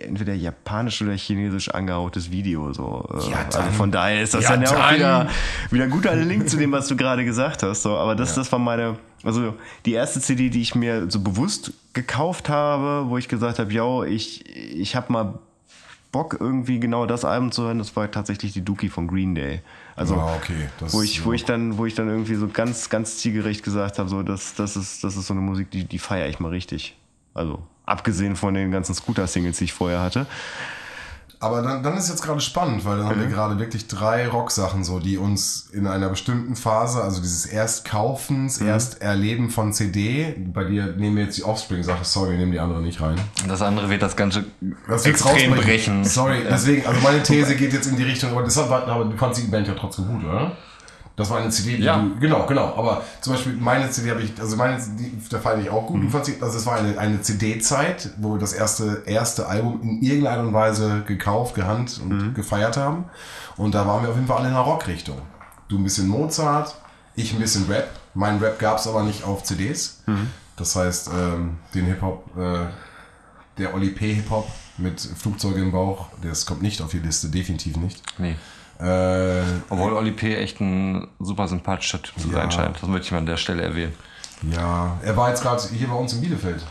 entweder japanisch oder chinesisch angehauchtes Video. So. Ja, also von daher ist das dann ja auch wieder ein guter Link zu dem, was du gerade gesagt hast. So. Aber das war meine, also die erste CD, die ich mir so bewusst gekauft habe, wo ich gesagt habe, yo, ich habe mal Bock, irgendwie genau das Album zu hören, das war tatsächlich die Dookie von Green Day. Also wo ich dann irgendwie so ganz, ganz zielgerecht gesagt habe, so, das ist so eine Musik, die feiere ich mal richtig. Also abgesehen von den ganzen Scooter-Singles, die ich vorher hatte. Aber dann ist jetzt gerade spannend, weil dann haben wir gerade wirklich 3 Rocksachen so, die uns in einer bestimmten Phase, also dieses Erstkaufens, Ersterleben von CD, bei dir nehmen wir jetzt die Offspring-Sache, sorry, wir nehmen die andere nicht rein. Das andere wird das Ganze das extrem brechen. Sorry, deswegen, also meine These geht jetzt in die Richtung, aber deshalb aber du fandst die Band ja trotzdem gut, oder? Das war eine CD, die du, genau, aber zum Beispiel meine CD habe ich, also da fand ich auch gut, du fandst, also es war eine CD-Zeit, wo wir das erste Album in irgendeiner Art und Weise gekauft, gehandelt und gefeiert haben und da waren wir auf jeden Fall alle in der Rockrichtung. Du ein bisschen Mozart, ich ein bisschen Rap, mein Rap gab es aber nicht auf CDs, das heißt, den Hip-Hop, der Oli P. Hip-Hop mit Flugzeuge im Bauch, das kommt nicht auf die Liste, definitiv nicht. Nee. Obwohl Oli P. echt ein super sympathischer Typ zu sein scheint. Das möchte ich mal an der Stelle erwähnen. Ja, er war jetzt gerade hier bei uns in Bielefeld.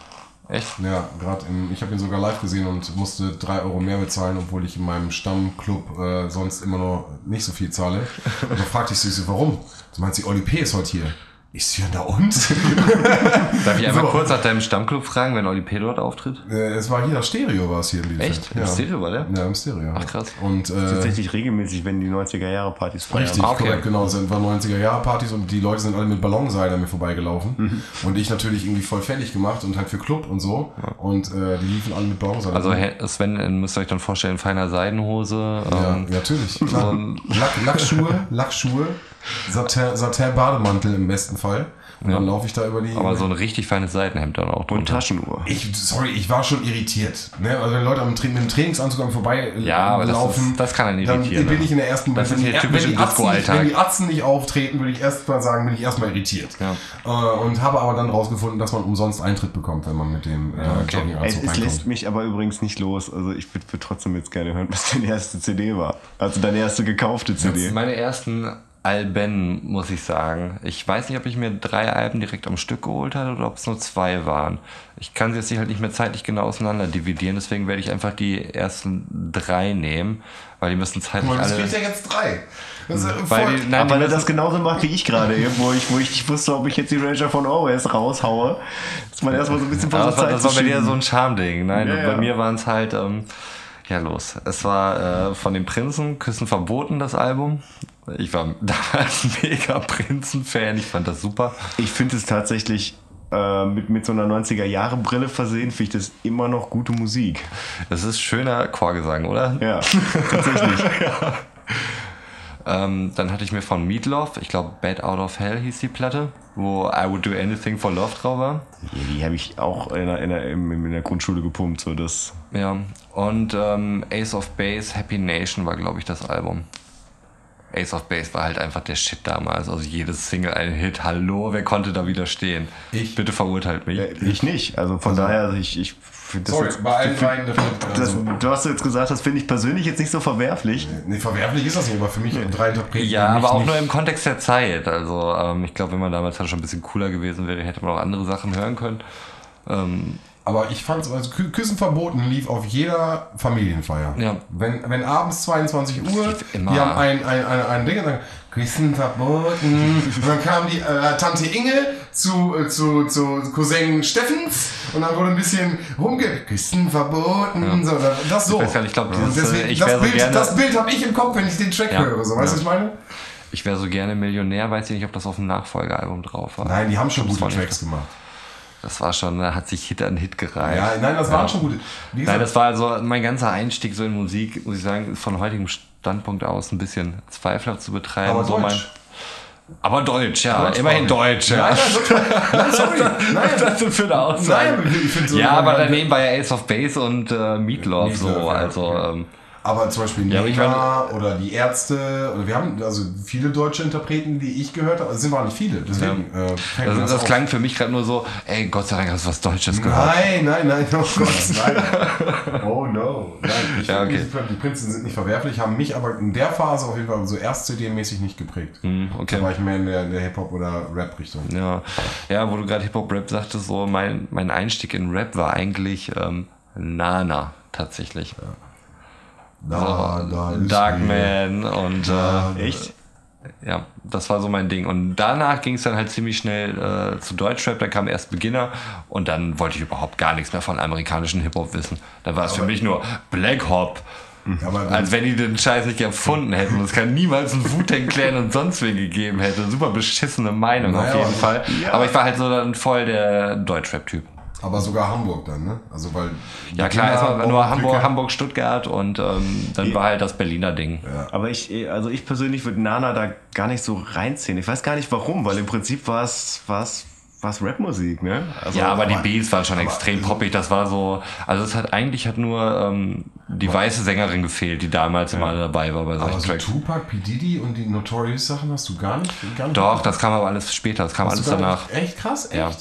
Echt? Ja, gerade ich habe ihn sogar live gesehen und musste 3 Euro mehr bezahlen, obwohl ich in meinem Stammclub sonst immer noch nicht so viel zahle. Und da fragte ich sie, warum? Du meinst, Oli P. ist heute hier. Ist hier da und? Darf ich einmal kurz nach deinem Stammclub fragen, wenn Oli P. dort auftritt? Es war hier, das Stereo war es hier in Bielefeld. Echt? Ja. Im Stereo war der? Ja, im Stereo. Ach krass. Und, tatsächlich regelmäßig, wenn die 90er-Jahre-Partys feiern. Richtig, korrekt, genau. Es waren 90er-Jahre-Partys und die Leute sind alle mit Ballonseilen an mir vorbeigelaufen. Und ich natürlich irgendwie voll fertig gemacht und halt für Club und so. Ja. Und die liefen alle mit Ballonseilen. Also Sven, müsst ihr euch dann vorstellen, feiner Seidenhose. Ja, natürlich. Lackschuhe. Satin-Bademantel im besten Fall. Und dann laufe ich da über die... Aber so ein richtig feines Seitenhemd dann auch drunter. Und Taschenuhr. Ich war schon irritiert. Ne? Also wenn Leute mit dem Trainingsanzug am Vorbeilaufen... Ja, aber das kann einen irritieren. Dann bin ich in der ersten... Das ist hier typisch im Disco-Alltag. Wenn die Atzen nicht auftreten, würde ich erst mal sagen, bin ich erstmal irritiert. Ja. Und habe aber dann rausgefunden, dass man umsonst Eintritt bekommt, wenn man mit dem Jogginganzug reinkommt. Es lässt mich aber übrigens nicht los. Also ich würde trotzdem jetzt gerne hören, was deine erste CD war. Also deine erste gekaufte CD. Jetzt meine ersten... Alben, muss ich sagen. Ich weiß nicht, ob ich mir 3 Alben direkt am Stück geholt hatte oder ob es nur 2 waren. Ich kann sie jetzt halt nicht mehr zeitlich genau auseinander dividieren, deswegen werde ich einfach die ersten 3 nehmen, weil die müssen zeitlich alle... Du kriegst ja jetzt 3. Das ist weil er das genauso macht wie ich gerade, wo ich nicht wusste, ob ich jetzt die Ranger von Always raushaue. Dass man erstmal so ein bisschen vor der Zeit... Das war bei dir so ein Charme-Ding. Nein, ja. Bei mir waren es halt... Es war von den Prinzen, Küssen verboten, das Album. Ich war damals mega Prinzen-Fan, ich fand das super. Ich finde es tatsächlich mit so einer 90er-Jahre-Brille versehen, finde ich das immer noch gute Musik. Das ist schöner Chorgesang, oder? Ja, tatsächlich. Dann hatte ich mir von Meat Loaf, ich glaube Bad Out of Hell hieß die Platte, wo I Would Do Anything for Love drauf war. Die habe ich auch in der Grundschule gepumpt. So das. Ja, und Ace of Base, Happy Nation war, glaube ich, das Album. Ace of Base war halt einfach der Shit damals. Also jedes Single ein Hit. Hallo, wer konnte da widerstehen? Ich. Bitte verurteilt mich. Ich nicht. Also von daher, ich finde das. Sorry, jetzt, bei allen beiden. Was du jetzt gesagt hast, finde ich persönlich jetzt nicht so verwerflich. Nee, verwerflich ist das nicht, aber für mich drei Interpreten. Ja, aber auch nicht. Nur im Kontext der Zeit. Also ich glaube, wenn man damals halt schon ein bisschen cooler gewesen wäre, hätte man auch andere Sachen hören können. Aber ich fand's, also Küssen verboten lief auf jeder Familienfeier. Ja. Wenn abends 22 Uhr, die haben ein Ding gesagt, Küssen verboten. Und dann kam die Tante Inge zu Cousin Steffens und dann wurde ein bisschen Küssen verboten. Ja. So, das so. Ich glaube, das Bild habe ich im Kopf, wenn ich den Track höre. So, weißt du, was ich meine? Ich wäre so gerne Millionär, weiß ich nicht, ob das auf dem Nachfolgealbum drauf war. Nein, die haben schon gute Tracks gemacht. Das war schon, da hat sich Hit an Hit gereiht. Ja, nein, das waren schon gute. Nein, das war also mein ganzer Einstieg so in Musik, muss ich sagen, von heutigem Standpunkt aus ein bisschen zweifelhaft zu betreiben. Aber so deutsch. Aber deutsch, ja. Deutsch immerhin deutsch, ja. Nein, das ist für eine Aussage. Nein, ich finde so. Ja, aber daneben war ja Ace of Base und Meat Loaf so, also... Ja. Aber zum Beispiel Nana oder die Ärzte, oder wir haben also viele deutsche Interpreten, die ich gehört habe, also sind gar nicht viele, deswegen das klang für mich gerade nur so, ey, Gott sei Dank hast du was Deutsches gehört. Nein, oh Gott, nein. Oh no. Nein, die Prinzen sind nicht verwerflich, haben mich aber in der Phase auf jeden Fall so Erst-CD-mäßig nicht geprägt. Okay. Da war ich mehr in der Hip-Hop- oder Rap-Richtung. Ja, wo du gerade Hip-Hop-Rap sagtest, so mein Einstieg in Rap war eigentlich Nana tatsächlich. Ja. Darkman und echt? Ja, das war so mein Ding. Und danach ging es dann halt ziemlich schnell zu Deutschrap, da kam erst Beginner und dann wollte ich überhaupt gar nichts mehr von amerikanischem Hip-Hop wissen. Da war es für mich nur Black Hop. Ja, als wenn die den Scheiß nicht erfunden hätten. Es kann niemals ein Wu-Tang Clan und sonst wen gegeben hätte. Super beschissene Meinung auf jeden Fall. Ja. Aber ich war halt so dann voll der Deutschrap-Typ. Aber sogar Hamburg dann, ne? Also weil ja klar, erstmal nur Hamburg, Hamburg, Stuttgart und dann war halt das Berliner Ding. Ja. Aber ich persönlich würde Nana da gar nicht so reinziehen. Ich weiß gar nicht warum, weil im Prinzip war es Rapmusik, ne? Also, ja, aber die Beats waren schon extrem poppig. Das war so, also es hat eigentlich nur die weiße Sängerin gefehlt, die damals mal dabei war bei solchen Tracks. Also Tupac, P. Diddy und die Notorious-Sachen hast du gar nicht? Doch, das kam aber alles später, das kam alles danach. Echt krass, echt? Ja.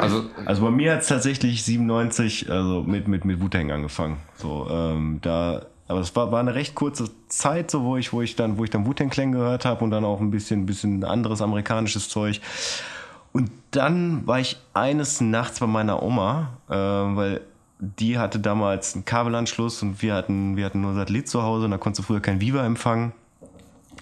Also bei mir hat es tatsächlich 97 mit Wu-Tang angefangen. So, aber es war eine recht kurze Zeit, so wo ich dann Wu-Tang Clan gehört habe und dann auch ein bisschen anderes amerikanisches Zeug. Und dann war ich eines Nachts bei meiner Oma, weil die hatte damals einen Kabelanschluss und wir hatten nur Satellit zu Hause und da konntest du früher kein Viva empfangen.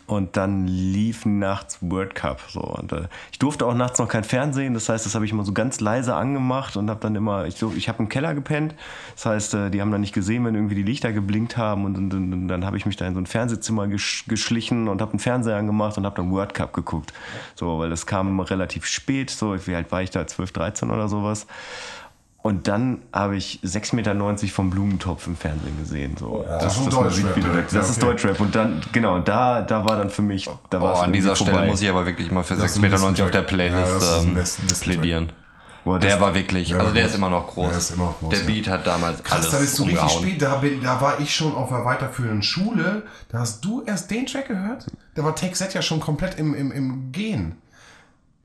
Und dann lief nachts World Cup. So. Und, ich durfte auch nachts noch kein Fernsehen, das heißt, das habe ich immer so ganz leise angemacht und habe dann immer, ich habe im Keller gepennt, das heißt, die haben dann nicht gesehen, wenn irgendwie die Lichter geblinkt haben und dann habe ich mich da in so ein Fernsehzimmer geschlichen und habe einen Fernseher angemacht und habe dann World Cup geguckt. So, weil das kam relativ spät, so wie alt war ich da, 12, 13 oder sowas. Und dann habe ich 6,90 Meter vom Blumentopf im Fernsehen gesehen. So. Ja, das ist Deutschrap. Das ist Deutschrap. Und dann, genau, da war dann für mich. Da war an dieser Stelle vorbei. Muss ich aber wirklich mal für 6,90 Meter auf der Playlist plädieren. Boah, der war wirklich, der ist immer noch groß. Der, Beat hat damals krass, alles das ist so umgehauen. Richtig spät, da war ich schon auf einer weiterführenden Schule. Da hast du erst den Track gehört? Da war Take Z ja schon komplett im Gehen.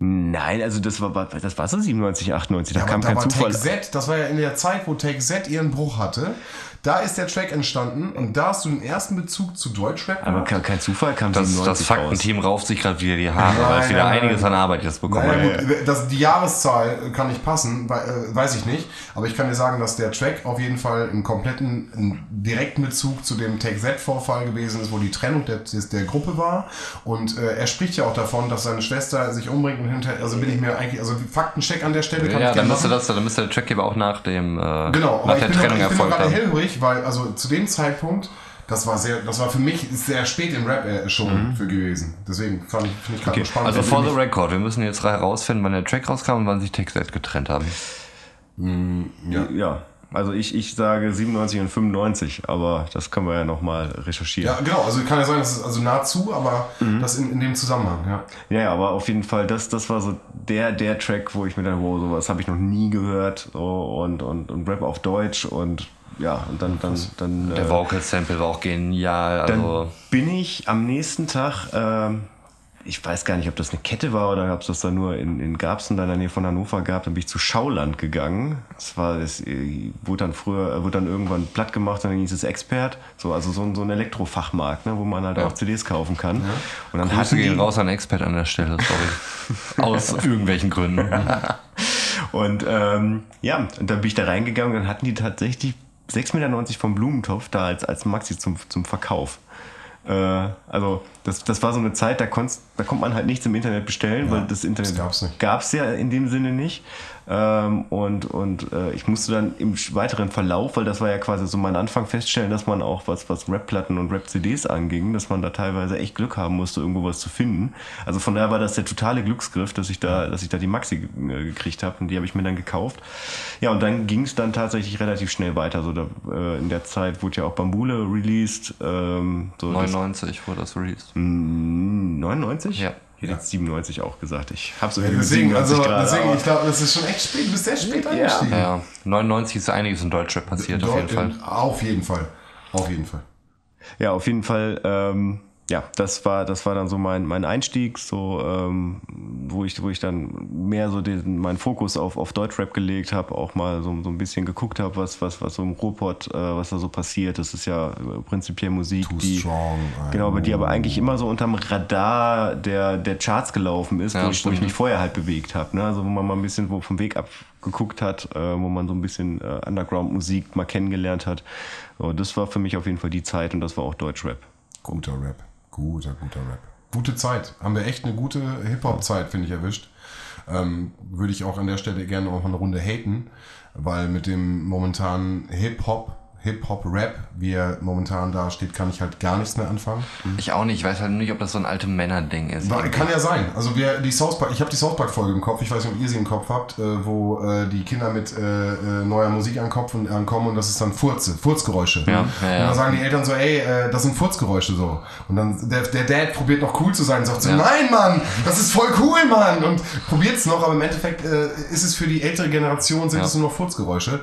Nein, also das war so 97, 98, da kam kein Zufall. Das war ja in der Zeit, wo Take Z ihren Bruch hatte. Da ist der Track entstanden und da hast du den ersten Bezug zu Deutschrap. Aber kein Zufall kam das 97 raus. Das Faktenteam rauft sich gerade wieder die Haare, weil es wieder einiges an Arbeit jetzt bekommen hat. Die Jahreszahl kann nicht passen, weiß ich nicht. Aber ich kann dir sagen, dass der Track auf jeden Fall im kompletten direkten Bezug zu dem Take-Z-Vorfall gewesen ist, wo die Trennung der Gruppe war. Und er spricht ja auch davon, dass seine Schwester sich umbringt und hinterher. Also bin ich mir eigentlich, also Faktencheck an der Stelle kann ich gerne machen. Dann müsste der Track eben auch nach dem nach der Trennung erfolgt haben. Weil, also zu dem Zeitpunkt, das war für mich sehr spät im Rap schon gewesen. Deswegen finde ich gerade spannend. Also for the record, wir müssen jetzt herausfinden, wann der Track rauskam und wann sich Take Z getrennt haben. Ja. Also ich sage 97 und 95, aber das können wir ja nochmal recherchieren. Ja, genau, also kann ja sein, das ist also nahezu, aber das in dem Zusammenhang, Ja, aber auf jeden Fall, das war so der Track, wo ich mir dachte, wow, sowas habe ich noch nie gehört und Rap auf Deutsch und ja, und dann der Vocal Sample war auch genial. Also dann bin ich am nächsten Tag, ich weiß gar nicht, ob das eine Kette war oder ob es das dann nur in Garbsen, da in der Nähe von Hannover gab, dann bin ich zu Schauland gegangen. Das wurde dann irgendwann platt gemacht, dann hieß es Expert. So ein Elektrofachmarkt, ne, wo man halt auch CDs kaufen kann. Ja. Und dann Grüße gehen raus an Expert an der Stelle, sorry. Aus irgendwelchen Gründen. Und und dann bin ich da reingegangen und dann hatten die tatsächlich 6,90 Meter vom Blumentopf da als Maxi zum Verkauf. Also das war so eine Zeit, da konnte man halt nichts im Internet bestellen, weil das Internet gab's ja in dem Sinne nicht. Ich musste dann im weiteren Verlauf, weil das war ja quasi so mein Anfang, feststellen, dass man auch was Rap-Platten und Rap-CDs anging, dass man da teilweise echt Glück haben musste, irgendwo was zu finden. Also von daher war das der totale Glücksgriff, dass ich da die Maxi gekriegt habe und die habe ich mir dann gekauft. Ja, und dann ging es dann tatsächlich relativ schnell weiter. So in der Zeit wurde ja auch Bambule released. 99 wurde das released. 99? Ja. Ich hätte 97 auch gesagt. Ich habe so deswegen, ich glaube, das ist schon echt spät. Du bist sehr spät eingestiegen. Ja. 99 ist einiges in Deutschland passiert, auf jeden Fall. Ja, auf jeden Fall. Das war dann so mein Einstieg, so wo ich dann mehr so meinen Fokus auf Deutschrap gelegt habe, auch mal so ein bisschen geguckt habe, was so im Ruhrpott, was da so passiert. Das ist ja prinzipiell Musik, die aber eigentlich immer so unterm Radar der Charts gelaufen ist, wo ich mich vorher halt bewegt habe, ne? Also wo man mal ein bisschen vom Weg abgeguckt hat, wo man so ein bisschen Underground-Musik mal kennengelernt hat. So, das war für mich auf jeden Fall die Zeit und das war auch Deutschrap. Guter Rap. Gute Zeit. Haben wir echt eine gute Hip-Hop-Zeit, finde ich, erwischt. Würde ich auch an der Stelle gerne auch eine Runde haten, weil mit dem momentanen Hip-Hop, Hip-Hop, Rap, wie er momentan da steht, kann ich halt gar nichts mehr anfangen. Ich auch nicht. Ich weiß halt nicht, ob das so ein altes Männer-Ding ist. War, kann ja sein. Also die South Park, ich habe die South Park-Folge im Kopf, ich weiß nicht, ob ihr sie im Kopf habt, wo die Kinder mit neuer Musik ankommen und das ist dann Furzgeräusche. Ja. Ja, ja. Und dann sagen die Eltern so, ey, das sind Furzgeräusche so. Und dann der Dad probiert noch cool zu sein und sagt so, nein, Mann, das ist voll cool, Mann. Und probiert's noch, aber im Endeffekt ist es für die ältere Generation, sind es nur noch Furzgeräusche.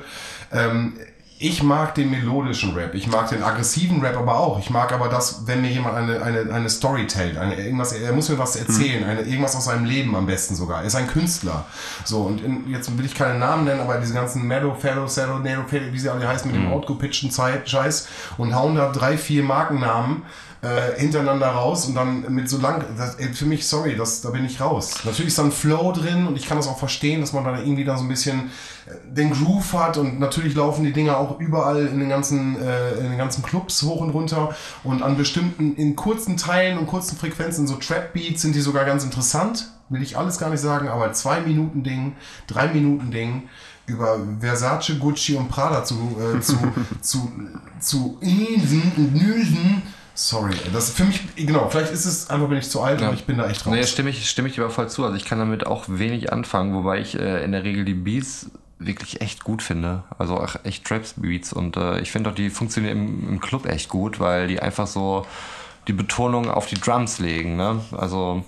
Ich mag den melodischen Rap, ich mag den aggressiven Rap aber auch. Ich mag aber das, wenn mir jemand eine Story tellt, er muss mir was erzählen, irgendwas aus seinem Leben am besten sogar. Er ist ein Künstler. So, und jetzt will ich keine Namen nennen, aber diese ganzen Mellow, Fellow, Cello, Nero, wie sie alle heißen, mit dem outgepitchten Scheiß und hauen da 3-4 Markennamen hintereinander raus und dann mit so lang, für mich, sorry, da bin ich raus. Natürlich ist da ein Flow drin und ich kann das auch verstehen, dass man da irgendwie da so ein bisschen den Groove hat und natürlich laufen die Dinger auch überall in den ganzen Clubs hoch und runter und an bestimmten, in kurzen Teilen und kurzen Frequenzen, so Trap-Beats sind die sogar ganz interessant, will ich alles gar nicht sagen, aber 2-Minuten-Ding, 3-Minuten-Ding, über Versace, Gucci und Prada zu nüsen. Sorry, das für mich, genau, vielleicht ist es einfach, bin ich zu alt, aber ich bin da echt raus. Nee, stimme ich aber voll zu. Also ich kann damit auch wenig anfangen, wobei ich in der Regel die Beats wirklich echt gut finde. Also auch echt Traps-Beats und ich finde auch, die funktionieren im Club echt gut, weil die einfach so die Betonung auf die Drums legen, ne? Also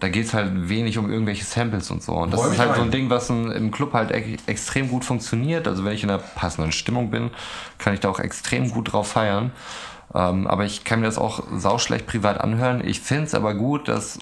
da geht es halt wenig um irgendwelche Samples und so. Und das ist halt so ein Ding, was im Club halt extrem gut funktioniert. Also wenn ich in einer passenden Stimmung bin, kann ich da auch extrem gut drauf feiern. Aber ich kann mir das auch sauschlecht privat anhören. Ich finde es aber gut, dass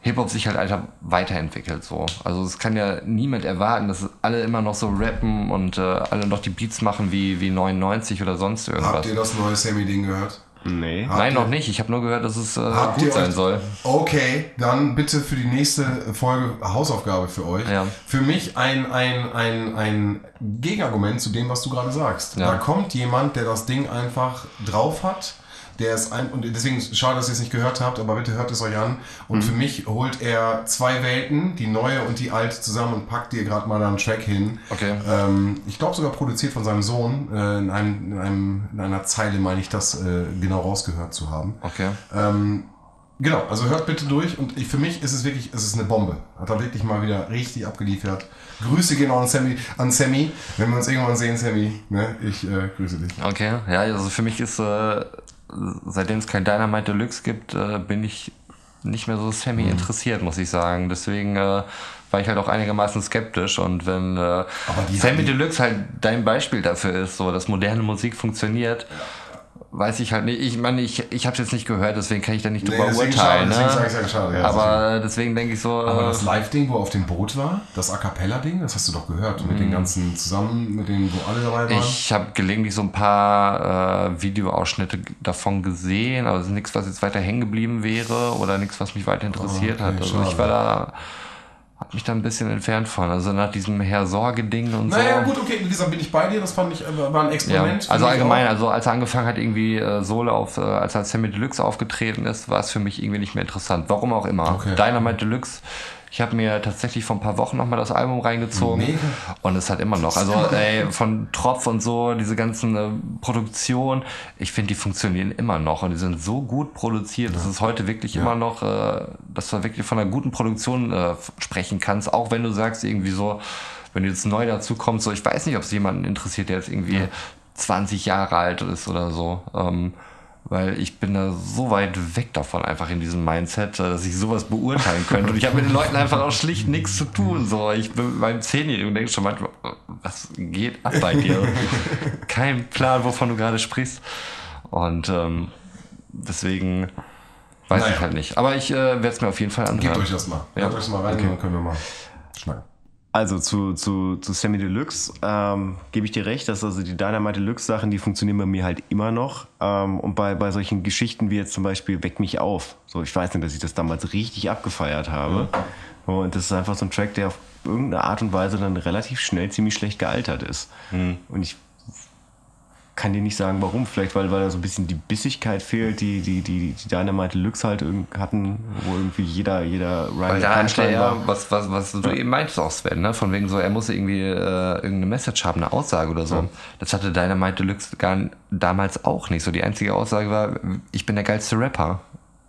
Hip-Hop sich halt einfach weiterentwickelt. So. Also es kann ja niemand erwarten, dass alle immer noch so rappen und alle noch die Beats machen wie 99 oder sonst irgendwas. Habt ihr das neue Sammy-Ding gehört? Nee. Nein, noch nicht. Ich habe nur gehört, dass es gut sein soll. Okay, dann bitte für die nächste Folge Hausaufgabe für euch. Ja. Für mich ein Gegenargument zu dem, was du gerade sagst. Ja. Da kommt jemand, der das Ding einfach drauf hat. Und deswegen schade, dass ihr es nicht gehört habt, aber bitte hört es euch an. Und für mich holt er 2 Welten, die neue und die alte, zusammen und packt dir gerade mal da einen Track hin. Okay. Ich glaube sogar produziert von seinem Sohn. In einer Zeile meine ich das genau rausgehört zu haben. Okay. Genau, also hört bitte durch und für mich ist es wirklich, es ist eine Bombe. Hat er wirklich mal wieder richtig abgeliefert. Grüße gehen auch an Sammy. Wenn wir uns irgendwann sehen, Sammy, ne? Ich grüße dich. Okay, ja, also für mich ist... seitdem es kein Dynamite Deluxe gibt, bin ich nicht mehr so Sammy interessiert, muss ich sagen. Deswegen war ich halt auch einigermaßen skeptisch. Und wenn Sammy Deluxe halt dein Beispiel dafür ist, so dass moderne Musik funktioniert, weiß ich halt nicht. Ich meine, ich habe es jetzt nicht gehört, deswegen kann ich da nicht drüber urteilen. Aber deswegen denke ich so... Aber das Live-Ding, wo er auf dem Boot war, das A-Cappella-Ding, das hast du doch gehört. Mit den ganzen zusammen, mit denen, wo alle dabei waren. Ich habe gelegentlich so ein paar Videoausschnitte davon gesehen, aber es ist nichts, was jetzt weiter hängen geblieben wäre oder nichts, was mich weiter interessiert hat. Also ich war da... Hab mich da ein bisschen entfernt von, also nach diesem Herr-Sorge-Ding und so. Naja, gut, okay, Lisa, bin ich bei dir, das war ein Experiment. Ja, also allgemein, also als er angefangen hat, irgendwie Solo als er Sammy Deluxe aufgetreten ist, war es für mich irgendwie nicht mehr interessant, warum auch immer. Okay. Dynamite Deluxe, ich habe mir tatsächlich vor ein paar Wochen nochmal das Album reingezogen und es hat immer noch, also ey, von Tropf und so, diese ganzen Produktionen, ich finde, die funktionieren immer noch und die sind so gut produziert, dass es heute wirklich immer noch, dass du wirklich von einer guten Produktion sprechen kannst, auch wenn du sagst irgendwie so, wenn du jetzt neu dazu kommst, so ich weiß nicht, ob es jemanden interessiert, der jetzt irgendwie 20 Jahre alt ist oder so. Weil ich bin da so weit weg davon einfach in diesem Mindset, dass ich sowas beurteilen könnte. Und ich habe mit den Leuten einfach auch schlicht nichts zu tun. So, ich bin beim 10-Jährigen und denke schon manchmal, was geht ab bei dir? Kein Plan, wovon du gerade sprichst. Und deswegen weiß ich halt nicht. Aber ich werde es mir auf jeden Fall anhören. Gebt euch das mal. Ja. Gebt euch das mal rein, dann können wir mal schneiden. Also zu Sammy Deluxe gebe ich dir recht, dass also die Dynamite Deluxe Sachen, die funktionieren bei mir halt immer noch. Und bei solchen Geschichten wie jetzt zum Beispiel Weck mich auf. So, ich weiß nicht, dass ich das damals richtig abgefeiert habe. Mhm. Und das ist einfach so ein Track, der auf irgendeine Art und Weise dann relativ schnell ziemlich schlecht gealtert ist. Mhm. Und ich kann dir nicht sagen, warum. Vielleicht, weil da so ein bisschen die Bissigkeit fehlt, die Dynamite Deluxe halt hatten, wo irgendwie jeder Ryan. Weil da hatte er ja, was du eben meintest auch, Sven, ne? Von wegen so, er musste irgendwie irgendeine Message haben, eine Aussage oder so. Ja. Das hatte Dynamite Deluxe damals auch nicht. So, die einzige Aussage war, ich bin der geilste Rapper.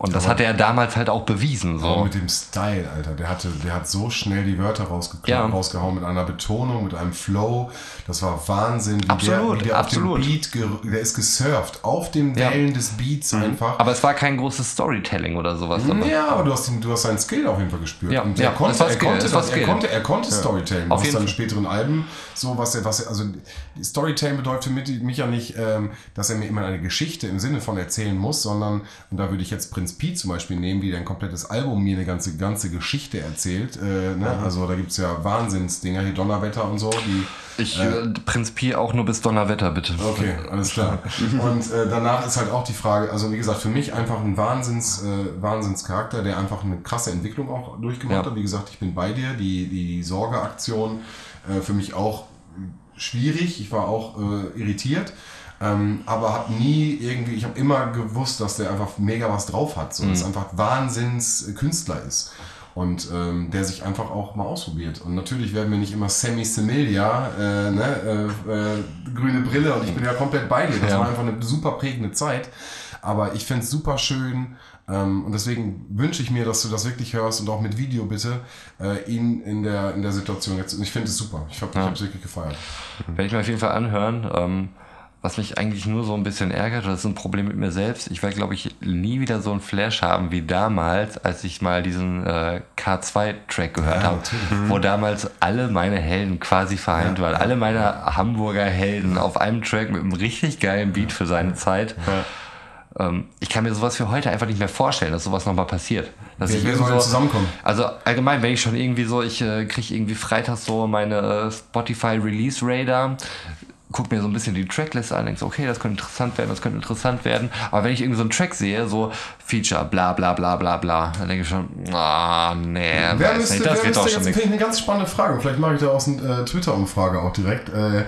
Und das hatte er damals halt auch bewiesen. So. Aber mit dem Style, Alter. Der hat so schnell die Wörter rausgehauen mit einer Betonung, mit einem Flow. Das war Wahnsinn. Absolut. Auf dem Beat, der ist gesurft. Auf dem Wellen des Beats einfach. Aber es war kein großes Storytelling oder sowas. Ja, aber du hast seinen Skill auf jeden Fall gespürt. Ja, und er konnte Storytelling. Auf seinen späteren Alben. So, also Storytelling bedeutet für mich ja nicht, dass er mir immer eine Geschichte im Sinne von erzählen muss, sondern, und da würde ich jetzt Prinz Pi zum Beispiel nehmen, die dein komplettes Album mir eine ganze Geschichte erzählt. Also da gibt es ja Wahnsinnsdinger, hier Donnerwetter und so. Prinz Pi auch nur bis Donnerwetter, bitte. Okay, alles klar. Und danach ist halt auch die Frage, also wie gesagt, für mich einfach ein Wahnsinnscharakter, der einfach eine krasse Entwicklung auch durchgemacht hat. Wie gesagt, ich bin bei dir. Die Sorgeaktion für mich auch schwierig. Ich war auch irritiert. Aber habe nie irgendwie, ich habe immer gewusst, dass der einfach mega was drauf hat, so dass einfach Wahnsinnskünstler ist und der sich einfach auch mal ausprobiert. Und natürlich werden wir nicht immer Sammy Semilia, grüne Brille, und ich bin ja komplett bei dir. Das war einfach eine super prägende Zeit, aber ich find's super schön. Und deswegen wünsche ich mir, dass du das wirklich hörst und auch mit Video bitte, ihn in der Situation jetzt. Und ich finde es super. Ich habe es wirklich gefeiert. Werde ich mir auf jeden Fall anhören. Was mich eigentlich nur so ein bisschen ärgert, das ist ein Problem mit mir selbst. Ich werde, glaube ich, nie wieder so einen Flash haben wie damals, als ich mal diesen K2-Track gehört habe, wo damals alle meine Helden quasi vereint waren. Alle meine Hamburger Helden auf einem Track mit einem richtig geilen Beat für seine Zeit. Ich kann mir sowas für heute einfach nicht mehr vorstellen, dass sowas nochmal passiert. Dass wir sollen zusammenkommen. Also allgemein, wenn ich schon irgendwie so, ich kriege irgendwie freitags so meine Spotify-Release-Radar, guck mir so ein bisschen die Trackliste an, denkst, okay, das könnte interessant werden. Aber wenn ich irgendwie so einen Track sehe, so Feature, bla bla bla bla bla, dann denke ich schon, das wird doch schon nichts. Finde ich eine ganz spannende Frage. Vielleicht mache ich da auch eine Twitter-Umfrage auch direkt. Wer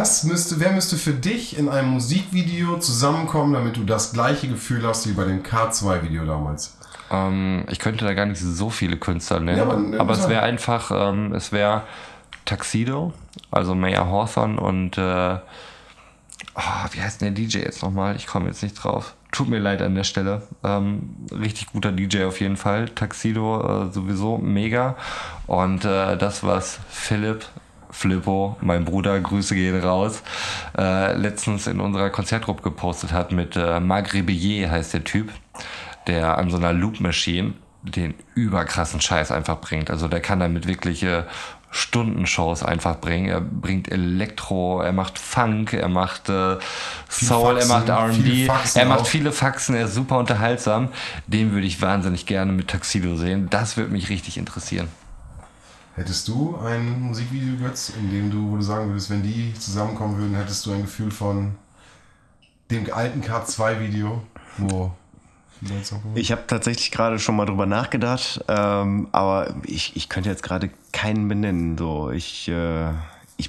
müsste für dich in einem Musikvideo zusammenkommen, damit du das gleiche Gefühl hast wie bei dem K2-Video damals? Ich könnte da gar nicht so viele Künstler nennen. Ja, aber es wäre einfach, es wäre Tuxedo, also Mayor Hawthorne und wie heißt denn der DJ jetzt nochmal? Ich komme jetzt nicht drauf. Tut mir leid an der Stelle. Richtig guter DJ auf jeden Fall. Tuxedo sowieso mega. Und das war's. Flippo, mein Bruder, Grüße gehen raus, letztens in unserer Konzertgruppe gepostet hat mit Magribier heißt der Typ, der an so einer Loop-Machine den überkrassen Scheiß einfach bringt. Also der kann damit wirkliche Stundenshows einfach bringen. Er bringt Elektro, er macht Funk, er macht Soul, er macht R&B, er macht viele Faxen, er ist super unterhaltsam. Den würde ich wahnsinnig gerne mit Tuxedo sehen. Das würde mich richtig interessieren. Hättest du ein Musikvideo, Götz, in dem du, wo du sagen würdest, wenn die zusammenkommen würden, hättest du ein Gefühl von dem alten K2-Video, wo... Ich habe tatsächlich gerade schon mal drüber nachgedacht, aber ich könnte jetzt gerade keinen benennen. So. Ich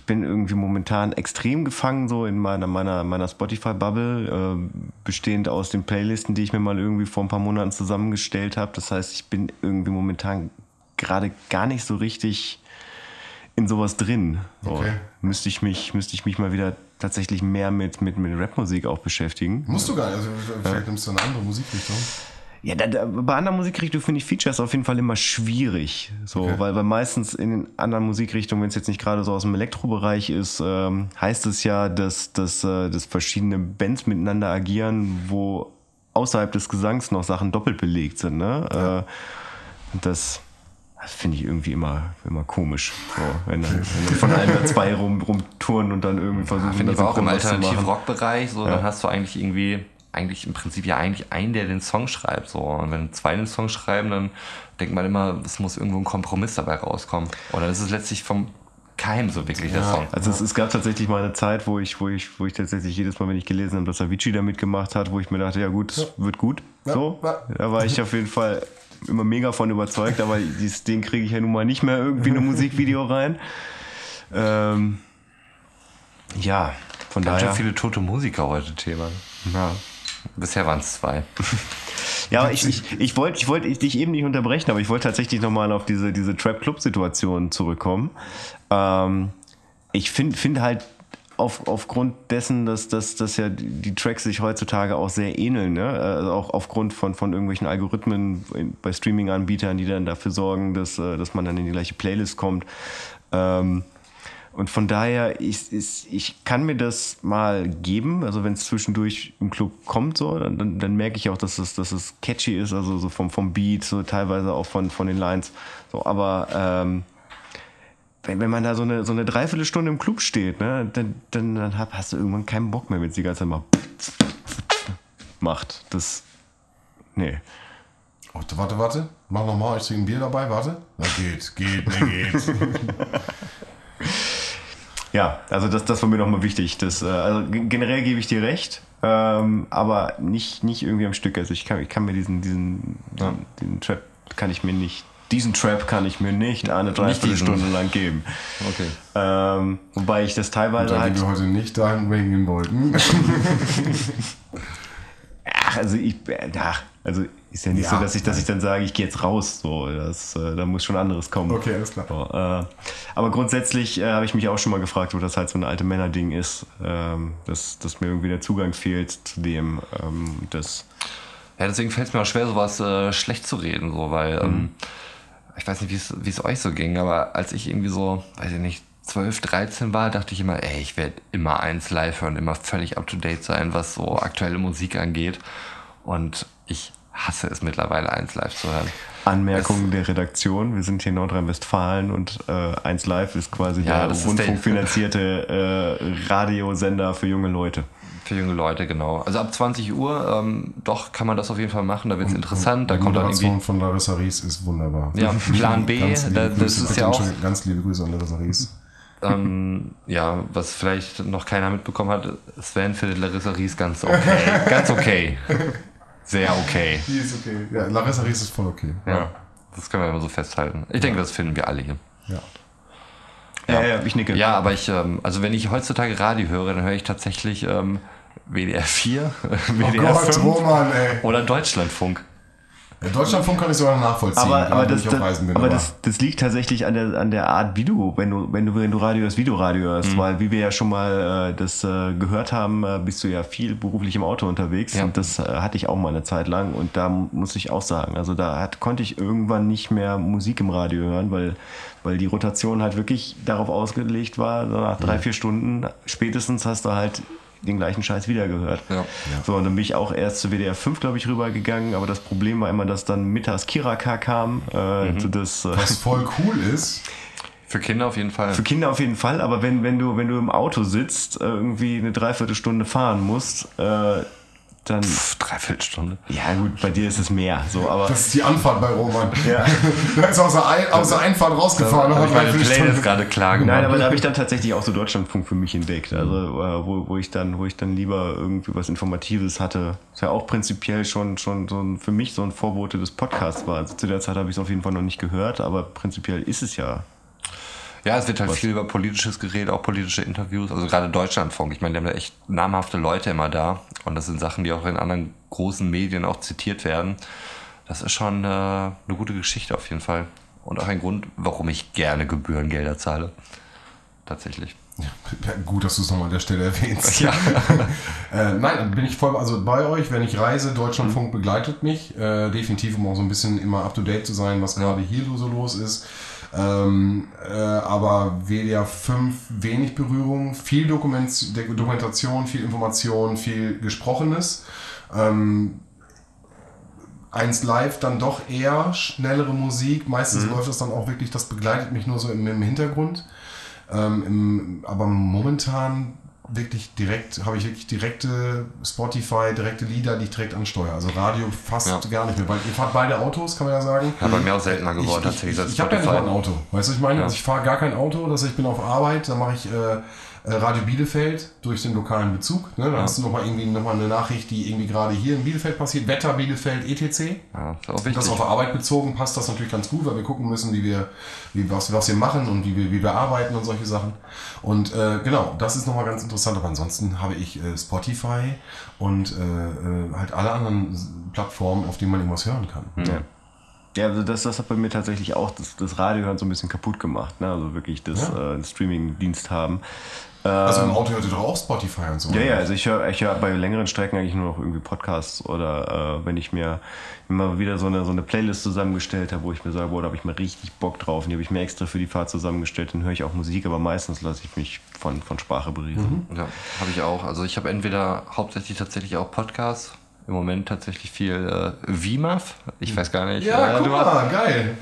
bin irgendwie momentan extrem gefangen so in meiner Spotify-Bubble, bestehend aus den Playlisten, die ich mir mal irgendwie vor ein paar Monaten zusammengestellt habe. Das heißt, ich bin irgendwie momentan gerade gar nicht so richtig in sowas drin. So. Okay. Müsste ich mich mal wieder tatsächlich mehr mit Rapmusik auch beschäftigen. Musst du gar nicht, also vielleicht nimmst du eine andere Musikrichtung. Ja, bei anderen Musikrichtungen finde ich Features auf jeden Fall immer schwierig. So, okay. Weil meistens in den anderen Musikrichtungen, wenn es jetzt nicht gerade so aus dem Elektrobereich ist, heißt es ja, dass verschiedene Bands miteinander agieren, wo außerhalb des Gesangs noch Sachen doppelt belegt sind. Ne? Ja. Das finde ich irgendwie immer komisch, so, wenn von einem oder zwei rumtouren und dann irgendwie versuchen, finde ich auch im Alternativ-Rock-Bereich, so, dann hast du eigentlich im Prinzip einen, der den Song schreibt, so, und wenn zwei den Song schreiben, dann denkt man immer, es muss irgendwo ein Kompromiss dabei rauskommen, oder das ist letztlich vom Keim so wirklich der Song. Also es gab tatsächlich mal eine Zeit, wo ich tatsächlich jedes Mal, wenn ich gelesen habe, dass Avicii da mitgemacht hat, wo ich mir dachte, ja gut, das wird gut, so, da war ich auf jeden Fall immer mega von überzeugt, aber den kriege ich ja nun mal nicht mehr irgendwie in ein Musikvideo rein. Ja, Von daher. Ganz schön viele tote Musiker heute Thema. Ja. Bisher waren es 2. Ja, aber ich wollte dich eben nicht unterbrechen, aber ich wollte tatsächlich nochmal auf diese Trap-Club-Situation zurückkommen. Ich finde halt aufgrund dessen, dass ja die Tracks sich heutzutage auch sehr ähneln, ne? Also auch aufgrund von irgendwelchen Algorithmen bei Streaming-Anbietern, die dann dafür sorgen, dass man dann in die gleiche Playlist kommt. Und von daher, ich kann mir das mal geben. Also wenn es zwischendurch im Club kommt, so, dann merke ich auch, dass es catchy ist, also so vom Beat, so teilweise auch von den Lines. So, aber wenn man da so eine Dreiviertelstunde im Club steht, ne, dann hast du irgendwann keinen Bock mehr, wenn es die ganze Zeit mal macht. Das. Nee. Warte. Mach nochmal, ich trinke ein Bier dabei, warte. Na geht. Ja, also das war mir nochmal wichtig. Das, also generell gebe ich dir recht, aber nicht irgendwie am Stück. Also ich kann mir diesen Trap kann ich mir nicht eine Dreiviertelstunde lang geben. Okay. Wobei ich das teilweise da halt... Da wir heute nicht dahin bringen wollten. Also ist ja nicht so, dass ich dann sage, ich gehe jetzt raus. So, da muss schon anderes kommen. Okay, alles klar. So, aber grundsätzlich habe ich mich auch schon mal gefragt, ob das halt so ein alte Männer-Ding ist, dass mir irgendwie der Zugang fehlt zu dem, das... Ja, deswegen fällt es mir auch schwer, sowas schlecht zu reden, so, weil ich weiß nicht, wie es euch so ging, aber als ich irgendwie so, weiß ich nicht, 12, 13 war, dachte ich immer, ey, ich werde immer eins live hören, immer völlig up-to-date sein, was so aktuelle Musik angeht. Und ich hasse es mittlerweile, 1 live zu hören. Anmerkung der Redaktion, wir sind hier in Nordrhein-Westfalen und 1 live ist quasi ja, der rundfunkfinanzierte Radiosender für junge Leute. Für junge Leute, genau. Also ab 20 Uhr, doch, kann man das auf jeden Fall machen, da wird es interessant. Die Moderation von Larissa Rieß ist wunderbar. Ja, Plan B, das ist ja auch... Ganz liebe Grüße an Larissa Rieß. Ja, was vielleicht noch keiner mitbekommen hat, Sven findet Larissa Rieß ganz okay. Ganz okay. Sehr okay. Die ist okay. Ja, Larissa Rieß ist voll okay. Ja, das können wir immer so festhalten. Ich denke, das finden wir alle hier. Ja. Ja, ich nicke. Ja, aber ich, also wenn ich heutzutage Radio höre, dann höre ich tatsächlich WDR 4, WDR 5 Roman, oder Deutschlandfunk. Ja, Deutschlandfunk kann ich sogar nachvollziehen. Aber das liegt tatsächlich an der Art, wie du, wenn du Radio hörst, weil wie wir ja schon mal gehört haben, bist du ja viel beruflich im Auto unterwegs und das hatte ich auch mal eine Zeit lang und da muss ich auch sagen, also da konnte ich irgendwann nicht mehr Musik im Radio hören, weil die Rotation halt wirklich darauf ausgelegt war, so nach 3-4 Stunden spätestens hast du halt den gleichen Scheiß wieder gehört. Ja. So, und dann bin ich auch erst zu WDR 5, glaube ich, rübergegangen, aber das Problem war immer, dass dann mittags Kiraka kam. Was voll cool ist. Für Kinder auf jeden Fall. Für Kinder auf jeden Fall, aber wenn du im Auto sitzt, irgendwie eine Dreiviertelstunde fahren musst, dann... Dreiviertelstunde? Ja gut, bei dir ist es mehr. So, aber das ist die Anfahrt bei Roman. Ja. Da ist aus der Einfahrt rausgefahren. Da habe ich meine Playlist gerade klar gemacht. Nein, aber da habe ich dann tatsächlich auch so Deutschlandfunk für mich entdeckt. Also wo ich dann lieber irgendwie was Informatives hatte. Das ja auch prinzipiell schon für mich so ein Vorbote des Podcasts war. Also zu der Zeit habe ich es auf jeden Fall noch nicht gehört, aber prinzipiell ist es ja... Ja, es wird halt viel über politisches geredet, auch politische Interviews, also gerade Deutschlandfunk. Ich meine, die haben da echt namhafte Leute immer da und das sind Sachen, die auch in anderen großen Medien auch zitiert werden. Das ist schon eine gute Geschichte auf jeden Fall und auch ein Grund, warum ich gerne Gebührengelder zahle, tatsächlich. Ja, gut, dass du es nochmal an der Stelle erwähnst. Ja. Nein, bin ich voll bei euch, wenn ich reise, Deutschlandfunk begleitet mich, definitiv, um auch so ein bisschen immer up to date zu sein, was gerade hier so los ist. Aber WDR 5 wenig Berührung, viel Dokumentation, viel Information, viel Gesprochenes. 1 live dann doch eher schnellere Musik. Meistens läuft das dann auch wirklich, das begleitet mich nur so im Hintergrund. Aber momentan habe ich wirklich direkte Spotify, direkte Lieder, die ich direkt ansteuere. Also Radio fast gar nicht mehr. Weil ihr fahrt beide Autos, kann man ja sagen. Ja, bei mir auch seltener geworden. Ich habe ja nicht mal ein Auto. Weißt du, was ich meine? Ja. Also ich fahre gar kein Auto, ich bin auf Arbeit, da mache ich Radio Bielefeld durch den lokalen Bezug. Ne? Da hast du nochmal eine Nachricht, die irgendwie gerade hier in Bielefeld passiert. Wetter, Bielefeld, etc. Ja, das ist auch wichtig. Das auf die Arbeit bezogen passt das natürlich ganz gut, weil wir gucken müssen, was wir machen und wie wir arbeiten und solche Sachen. Und genau, das ist nochmal ganz interessant. Aber ansonsten habe ich Spotify und halt alle anderen Plattformen, auf denen man irgendwas hören kann. Ja. Ja, also das hat bei mir tatsächlich auch das Radio dann so ein bisschen kaputt gemacht, ne? Also wirklich einen Streaming-Dienst haben. Also im Auto hört ihr doch auch Spotify und so. Ja, ja, also ich höre bei längeren Strecken eigentlich nur noch irgendwie Podcasts oder wenn ich mir immer wieder so eine Playlist zusammengestellt habe, wo ich mir sage, boah, da habe ich mal richtig Bock drauf und die habe ich mir extra für die Fahrt zusammengestellt, dann höre ich auch Musik, aber meistens lasse ich mich von Sprache berieseln. Mhm. Ja, habe ich auch. Also ich habe entweder hauptsächlich tatsächlich auch Podcasts, im Moment tatsächlich viel VMAF. Ich weiß gar nicht. Ja, guck mal, geil.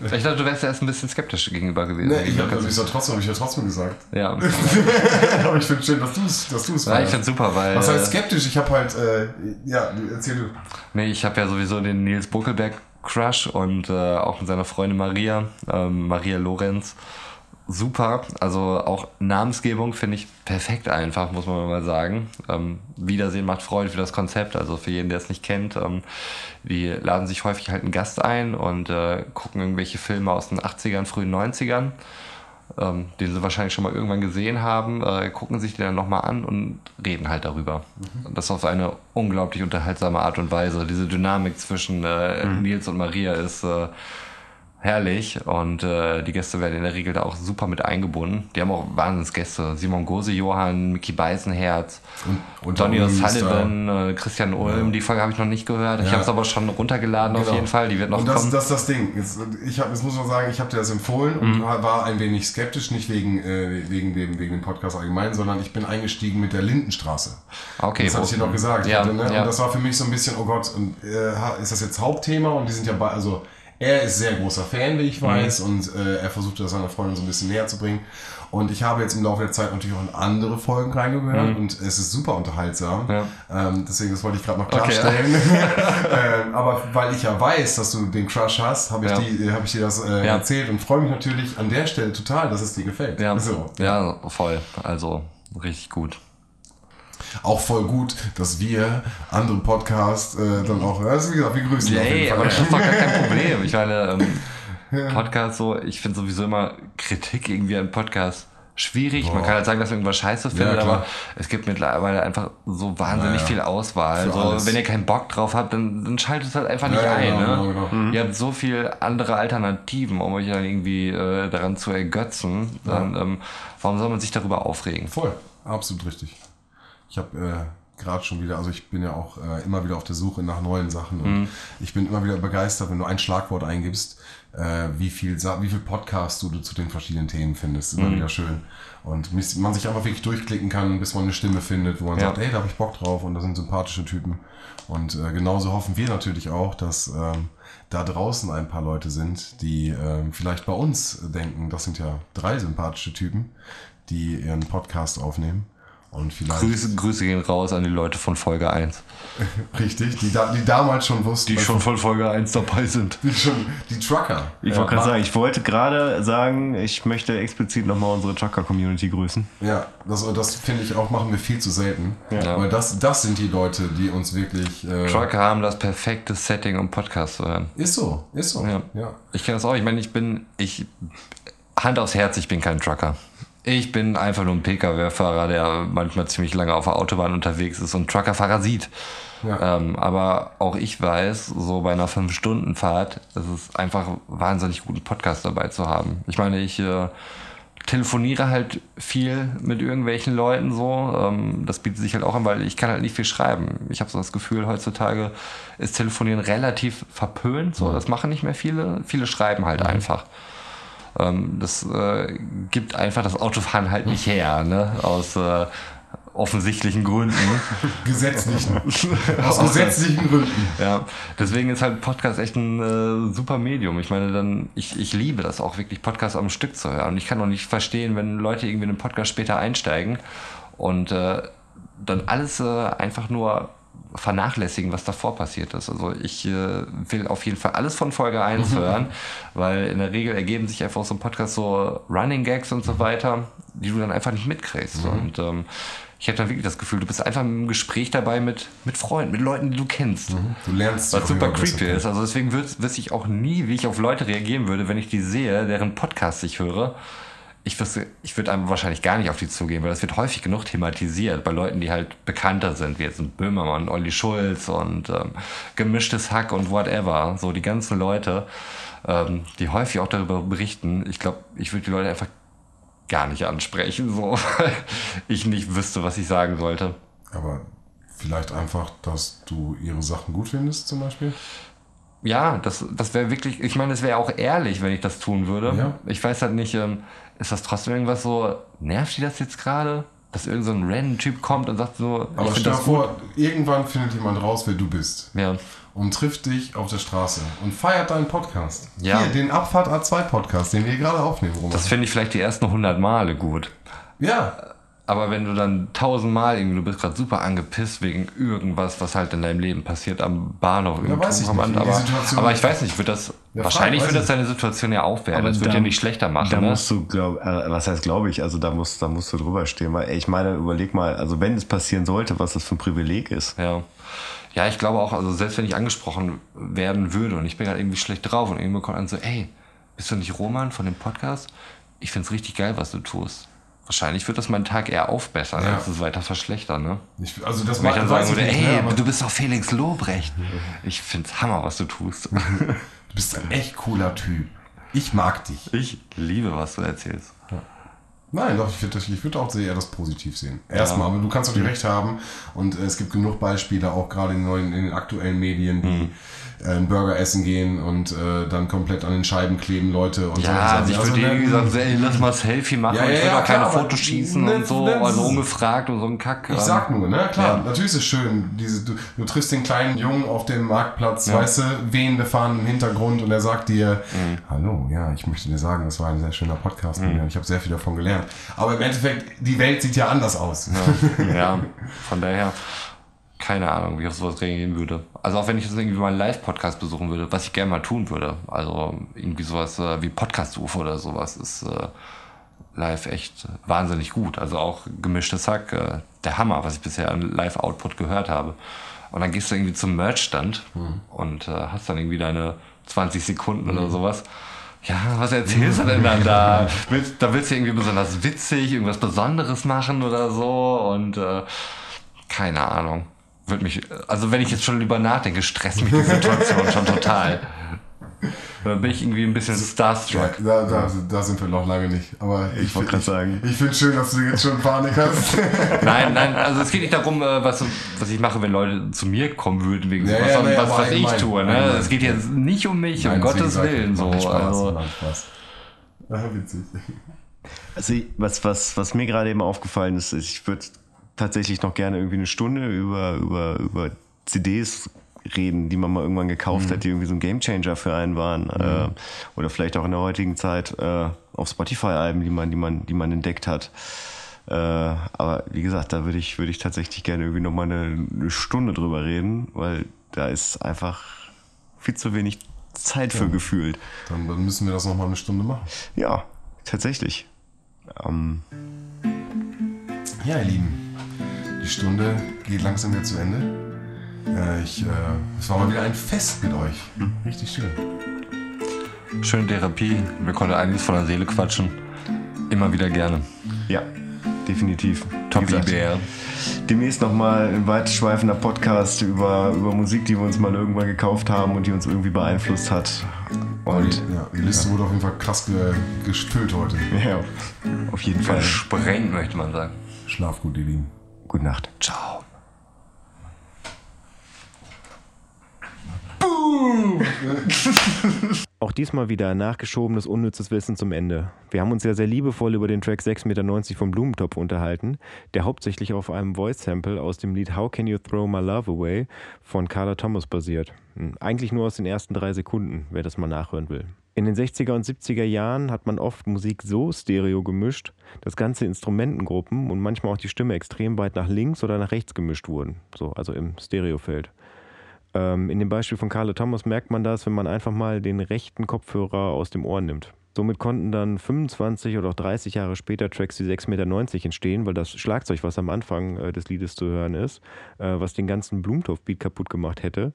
Ich dachte, du wärst ja erst ein bisschen skeptisch gegenüber gewesen. Nee, ich habe ja trotzdem gesagt. Ja. Aber ich finde schön, dass du es warst. Ja, ich finde super, weil... Was heißt skeptisch? Ich habe halt... ja, erzähl du. Nee, ich habe ja sowieso den Nils Buckelberg-Crush und auch mit seiner Freundin Maria, Maria Lorenz. Super, also auch Namensgebung finde ich perfekt einfach, muss man mal sagen. Wiedersehen macht Freude für das Konzept, also für jeden, der es nicht kennt. Die laden sich häufig halt einen Gast ein und gucken irgendwelche Filme aus den 80ern, frühen 90ern, den sie wahrscheinlich schon mal irgendwann gesehen haben, gucken sich die dann nochmal an und reden halt darüber. Mhm. Das auf eine unglaublich unterhaltsame Art und Weise. Diese Dynamik zwischen Nils und Maria ist... herrlich und die Gäste werden in der Regel da auch super mit eingebunden. Die haben auch Wahnsinnsgäste. Simon Gose, Johann, Micky Beisenherz, Donny O'Sullivan, Christian Ulm. Ja. Die Folge habe ich noch nicht gehört. Ja. Ich habe es aber schon runtergeladen auf jeden Fall. Die wird noch und kommen. Das ist das Ding. Jetzt muss man sagen, ich habe dir das empfohlen und war ein wenig skeptisch, nicht wegen dem Podcast allgemein, sondern ich bin eingestiegen mit der Lindenstraße. Okay. Das habe ich dir noch gesagt. Ja, Und das war für mich so ein bisschen, oh Gott, und, ist das jetzt Hauptthema? Und die sind ja bei... Also, er ist sehr großer Fan, wie ich weiß, und er versuchte das seiner Freundin so ein bisschen näher zu bringen. Und ich habe jetzt im Laufe der Zeit natürlich auch in andere Folgen reingehört und es ist super unterhaltsam. Ja. Deswegen, das wollte ich gerade noch klarstellen. Okay. Aber weil ich ja weiß, dass du den Crush hast, habe ich dir das erzählt und freue mich natürlich an der Stelle total, dass es dir gefällt. Ja, so. Ja, voll. Also richtig gut. Auch voll gut, dass wir andere Podcasts dann auch, also wie gesagt, wir grüßen auf jeden Fall. Aber das ist doch gar kein Problem. Ich meine, Podcasts so, ich finde sowieso immer Kritik irgendwie an Podcasts schwierig. Boah. Man kann halt sagen, dass man irgendwas scheiße findet, aber es gibt mittlerweile einfach so wahnsinnig viel Auswahl. Also, wenn ihr keinen Bock drauf habt, dann schaltet es halt einfach nicht ein. Genau, ne? Ihr habt so viele andere Alternativen, um euch dann irgendwie daran zu ergötzen. Dann, warum soll man sich darüber aufregen? Voll, absolut richtig. Ich habe gerade schon wieder, also ich bin ja auch immer wieder auf der Suche nach neuen Sachen und ich bin immer wieder begeistert, wenn du ein Schlagwort eingibst, wie viel Podcasts du zu den verschiedenen Themen findest. Immer wieder schön. Und man sich einfach wirklich durchklicken kann, bis man eine Stimme findet, wo man sagt, ey, da habe ich Bock drauf und da sind sympathische Typen. Und genauso hoffen wir natürlich auch, dass da draußen ein paar Leute sind, die vielleicht bei uns denken, das sind ja 3 sympathische Typen, die ihren Podcast aufnehmen. Und Grüße gehen raus an die Leute von Folge 1. Richtig, die damals schon wussten. Die schon von Folge 1 dabei sind. Die Trucker. Ich wollte gerade sagen, ich möchte explizit nochmal unsere Trucker-Community grüßen. Ja, das finde ich auch, machen wir viel zu selten. Ja. Weil das sind die Leute, die uns wirklich... Trucker haben das perfekte Setting, um Podcasts zu hören. Ist so. Ja. Ich kenne das auch. Ich meine, Hand aufs Herz, ich bin kein Trucker. Ich bin einfach nur ein Pkw-Fahrer, der manchmal ziemlich lange auf der Autobahn unterwegs ist und Truckerfahrer sieht. Ja. Aber auch ich weiß, so bei einer 5-Stunden-Fahrt ist es einfach wahnsinnig gut, einen Podcast dabei zu haben. Ich meine, ich telefoniere halt viel mit irgendwelchen Leuten so. Das bietet sich halt auch an, weil ich kann halt nicht viel schreiben. Ich habe so das Gefühl, heutzutage ist Telefonieren relativ verpönt. So. Das machen nicht mehr viele. Viele schreiben halt einfach. Das gibt einfach das Autofahren halt nicht her, ne? Aus offensichtlichen Gründen. Aus gesetzlichen Gründen. Ja, deswegen ist halt Podcast echt ein super Medium. Ich meine, ich liebe das auch wirklich, Podcasts am Stück zu hören. Und ich kann auch nicht verstehen, wenn Leute irgendwie in den Podcast später einsteigen und dann alles einfach nur vernachlässigen, was davor passiert ist. Also ich will auf jeden Fall alles von Folge 1 hören, weil in der Regel ergeben sich einfach aus so einem Podcast so Running Gags und so weiter, die du dann einfach nicht mitkriegst. Mhm. Und ich habe dann wirklich das Gefühl, du bist einfach im Gespräch dabei mit Freunden, mit Leuten, die du kennst. Mhm. Du lernst. Was super creepy ist. Also deswegen wüsste ich auch nie, wie ich auf Leute reagieren würde, wenn ich die sehe, deren Podcast ich höre. Ich würde einem wahrscheinlich gar nicht auf die zugehen, weil das wird häufig genug thematisiert bei Leuten, die halt bekannter sind, wie jetzt ein Böhmermann, Olli Schulz und Gemischtes Hack und whatever. So die ganzen Leute, die häufig auch darüber berichten. Ich glaube, ich würde die Leute einfach gar nicht ansprechen, so, weil ich nicht wüsste, was ich sagen sollte. Aber vielleicht einfach, dass du ihre Sachen gut findest zum Beispiel? Ja, das wäre wirklich, ich meine, es wäre auch ehrlich, wenn ich das tun würde. Ja. Ich weiß halt nicht, ist das trotzdem irgendwas so, nervt die das jetzt gerade? Dass irgend so ein random Typ kommt und sagt so, aber stell dir vor, irgendwann findet jemand raus, wer du bist. Ja. Und trifft dich auf der Straße und feiert deinen Podcast. Ja. Hier, den Abfahrt A2 Podcast, den wir gerade aufnehmen. Roman. Das finde ich vielleicht die ersten 100 Male gut. Ja. Aber wenn du dann 1000 Mal irgendwie, du bist gerade super angepisst wegen irgendwas, was halt in deinem Leben passiert am Bahnhof. Ja, weiß ich nicht. Aber ich weiß nicht, wird das deine Situation ja aufwerten. Das wird ja nicht schlechter machen. Da musst du, was heißt glaube ich, also da musst du drüber stehen, weil ich meine, überleg mal, also wenn es passieren sollte, was das für ein Privileg ist. Ja. Ja, ich glaube auch, also selbst wenn ich angesprochen werden würde und ich bin halt irgendwie schlecht drauf und irgendwo kommt an so, ey, bist du nicht Roman von dem Podcast? Ich find's richtig geil, was du tust. Wahrscheinlich wird das meinen Tag eher aufbessern, ja, als es weiter verschlechtern, ne? Also das macht dann sagen würde, ey, du bist doch Felix Lobrecht. Ich find's Hammer, was du tust. Du bist ein echt cooler Typ. Ich mag dich. Ich liebe, was du erzählst. Ja. Nein, doch, ich würde auch eher das positiv sehen. Erstmal, aber du kannst doch die Recht haben. Und es gibt genug Beispiele, auch gerade in den aktuellen Medien, die einen Burger essen gehen und dann komplett an den Scheiben kleben Leute. Und ja, so. Also ich würde irgendwie sagen, ey, lass mal Selfie machen, ja, ich würde auch keine Fotos schießen und so, also ungefragt und so ein Kack. Ich sag nur, ne, klar, natürlich ist es schön, du triffst den kleinen Jungen auf dem Marktplatz, weißt du, wehende Fahnen im Hintergrund und er sagt dir, hallo, ja, ich möchte dir sagen, das war ein sehr schöner Podcast, ich habe sehr viel davon gelernt. Aber im Endeffekt, die Welt sieht ja anders aus. Ja, ja, von daher... Keine Ahnung, wie ich auf sowas reagieren würde. Also auch wenn ich jetzt irgendwie mal einen Live-Podcast besuchen würde, was ich gerne mal tun würde. Also irgendwie sowas wie Podcast-UFO oder sowas ist live echt wahnsinnig gut. Also auch Gemischtes Hack, der Hammer, was ich bisher an Live-Output gehört habe. Und dann gehst du irgendwie zum Merch-Stand und hast dann irgendwie deine 20 Sekunden oder sowas. Ja, was erzählst du denn dann da? Da willst du irgendwie besonders witzig, irgendwas Besonderes machen oder so und keine Ahnung. Würde mich, also wenn ich jetzt schon drüber nachdenke, stresst mich die Situation schon total. Da bin ich irgendwie ein bisschen starstruck. Ja, da sind wir noch lange nicht. Aber ich wollte gerade sagen. Ich finde es schön, dass du jetzt schon Panik hast. Nein, also es geht nicht darum, was ich mache, wenn Leute zu mir kommen würden, wegen sowas, was ich tue. Ne? Es geht jetzt nicht um mich, um Gottes Willen. So. Spaß. Witzig. Also was mir gerade eben aufgefallen ist, ich würde tatsächlich noch gerne irgendwie eine Stunde über CDs reden, die man mal irgendwann gekauft hat, die irgendwie so ein Gamechanger für einen waren. Oder vielleicht auch in der heutigen Zeit auf Spotify-Alben, die man entdeckt hat. Aber wie gesagt, da würde ich tatsächlich gerne irgendwie nochmal eine Stunde drüber reden, weil da ist einfach viel zu wenig Zeit für gefühlt. Dann müssen wir das nochmal eine Stunde machen. Ja, tatsächlich. Ja, ihr Lieben. Die Stunde geht langsam wieder zu Ende. Es war mal wieder ein Fest mit euch. Richtig schön. Schöne Therapie. Wir konnten einiges von der Seele quatschen. Immer wieder gerne. Ja, definitiv. Top WDR. Demnächst nochmal ein weitschweifender Podcast über Musik, die wir uns mal irgendwann gekauft haben und die uns irgendwie beeinflusst hat. Und die Liste wurde auf jeden Fall krass gespült heute. Ja, auf jeden Fall. Versprengt, möchte man sagen. Schlaf gut, ihr Lieben. Gute Nacht. Ciao. Boom! Auch diesmal wieder nachgeschobenes, unnützes Wissen zum Ende. Wir haben uns ja sehr liebevoll über den Track 6,90 Meter vom Blumentopf unterhalten, der hauptsächlich auf einem Voice-Sample aus dem Lied How Can You Throw My Love Away von Carla Thomas basiert. Eigentlich nur aus den ersten 3 Sekunden, wer das mal nachhören will. In den 60er und 70er Jahren hat man oft Musik so stereo gemischt, dass ganze Instrumentengruppen und manchmal auch die Stimme extrem weit nach links oder nach rechts gemischt wurden, so, also im Stereofeld. In dem Beispiel von Carla Thomas merkt man das, wenn man einfach mal den rechten Kopfhörer aus dem Ohr nimmt. Somit konnten dann 25 oder auch 30 Jahre später Tracks wie 6,90 Meter entstehen, weil das Schlagzeug, was am Anfang des Liedes zu hören ist, was den ganzen Blumentopf-Beat kaputt gemacht hätte,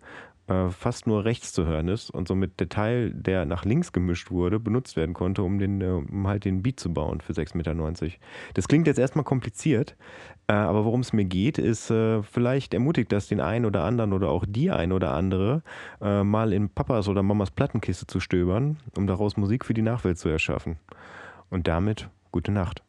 fast nur rechts zu hören ist und somit der Teil, der nach links gemischt wurde, benutzt werden konnte, um halt den Beat zu bauen für 6,90 Meter. Das klingt jetzt erstmal kompliziert, aber worum es mir geht, ist, vielleicht ermutigt das den einen oder anderen oder auch die ein oder andere, mal in Papas oder Mamas Plattenkiste zu stöbern, um daraus Musik für die Nachwelt zu erschaffen. Und damit gute Nacht.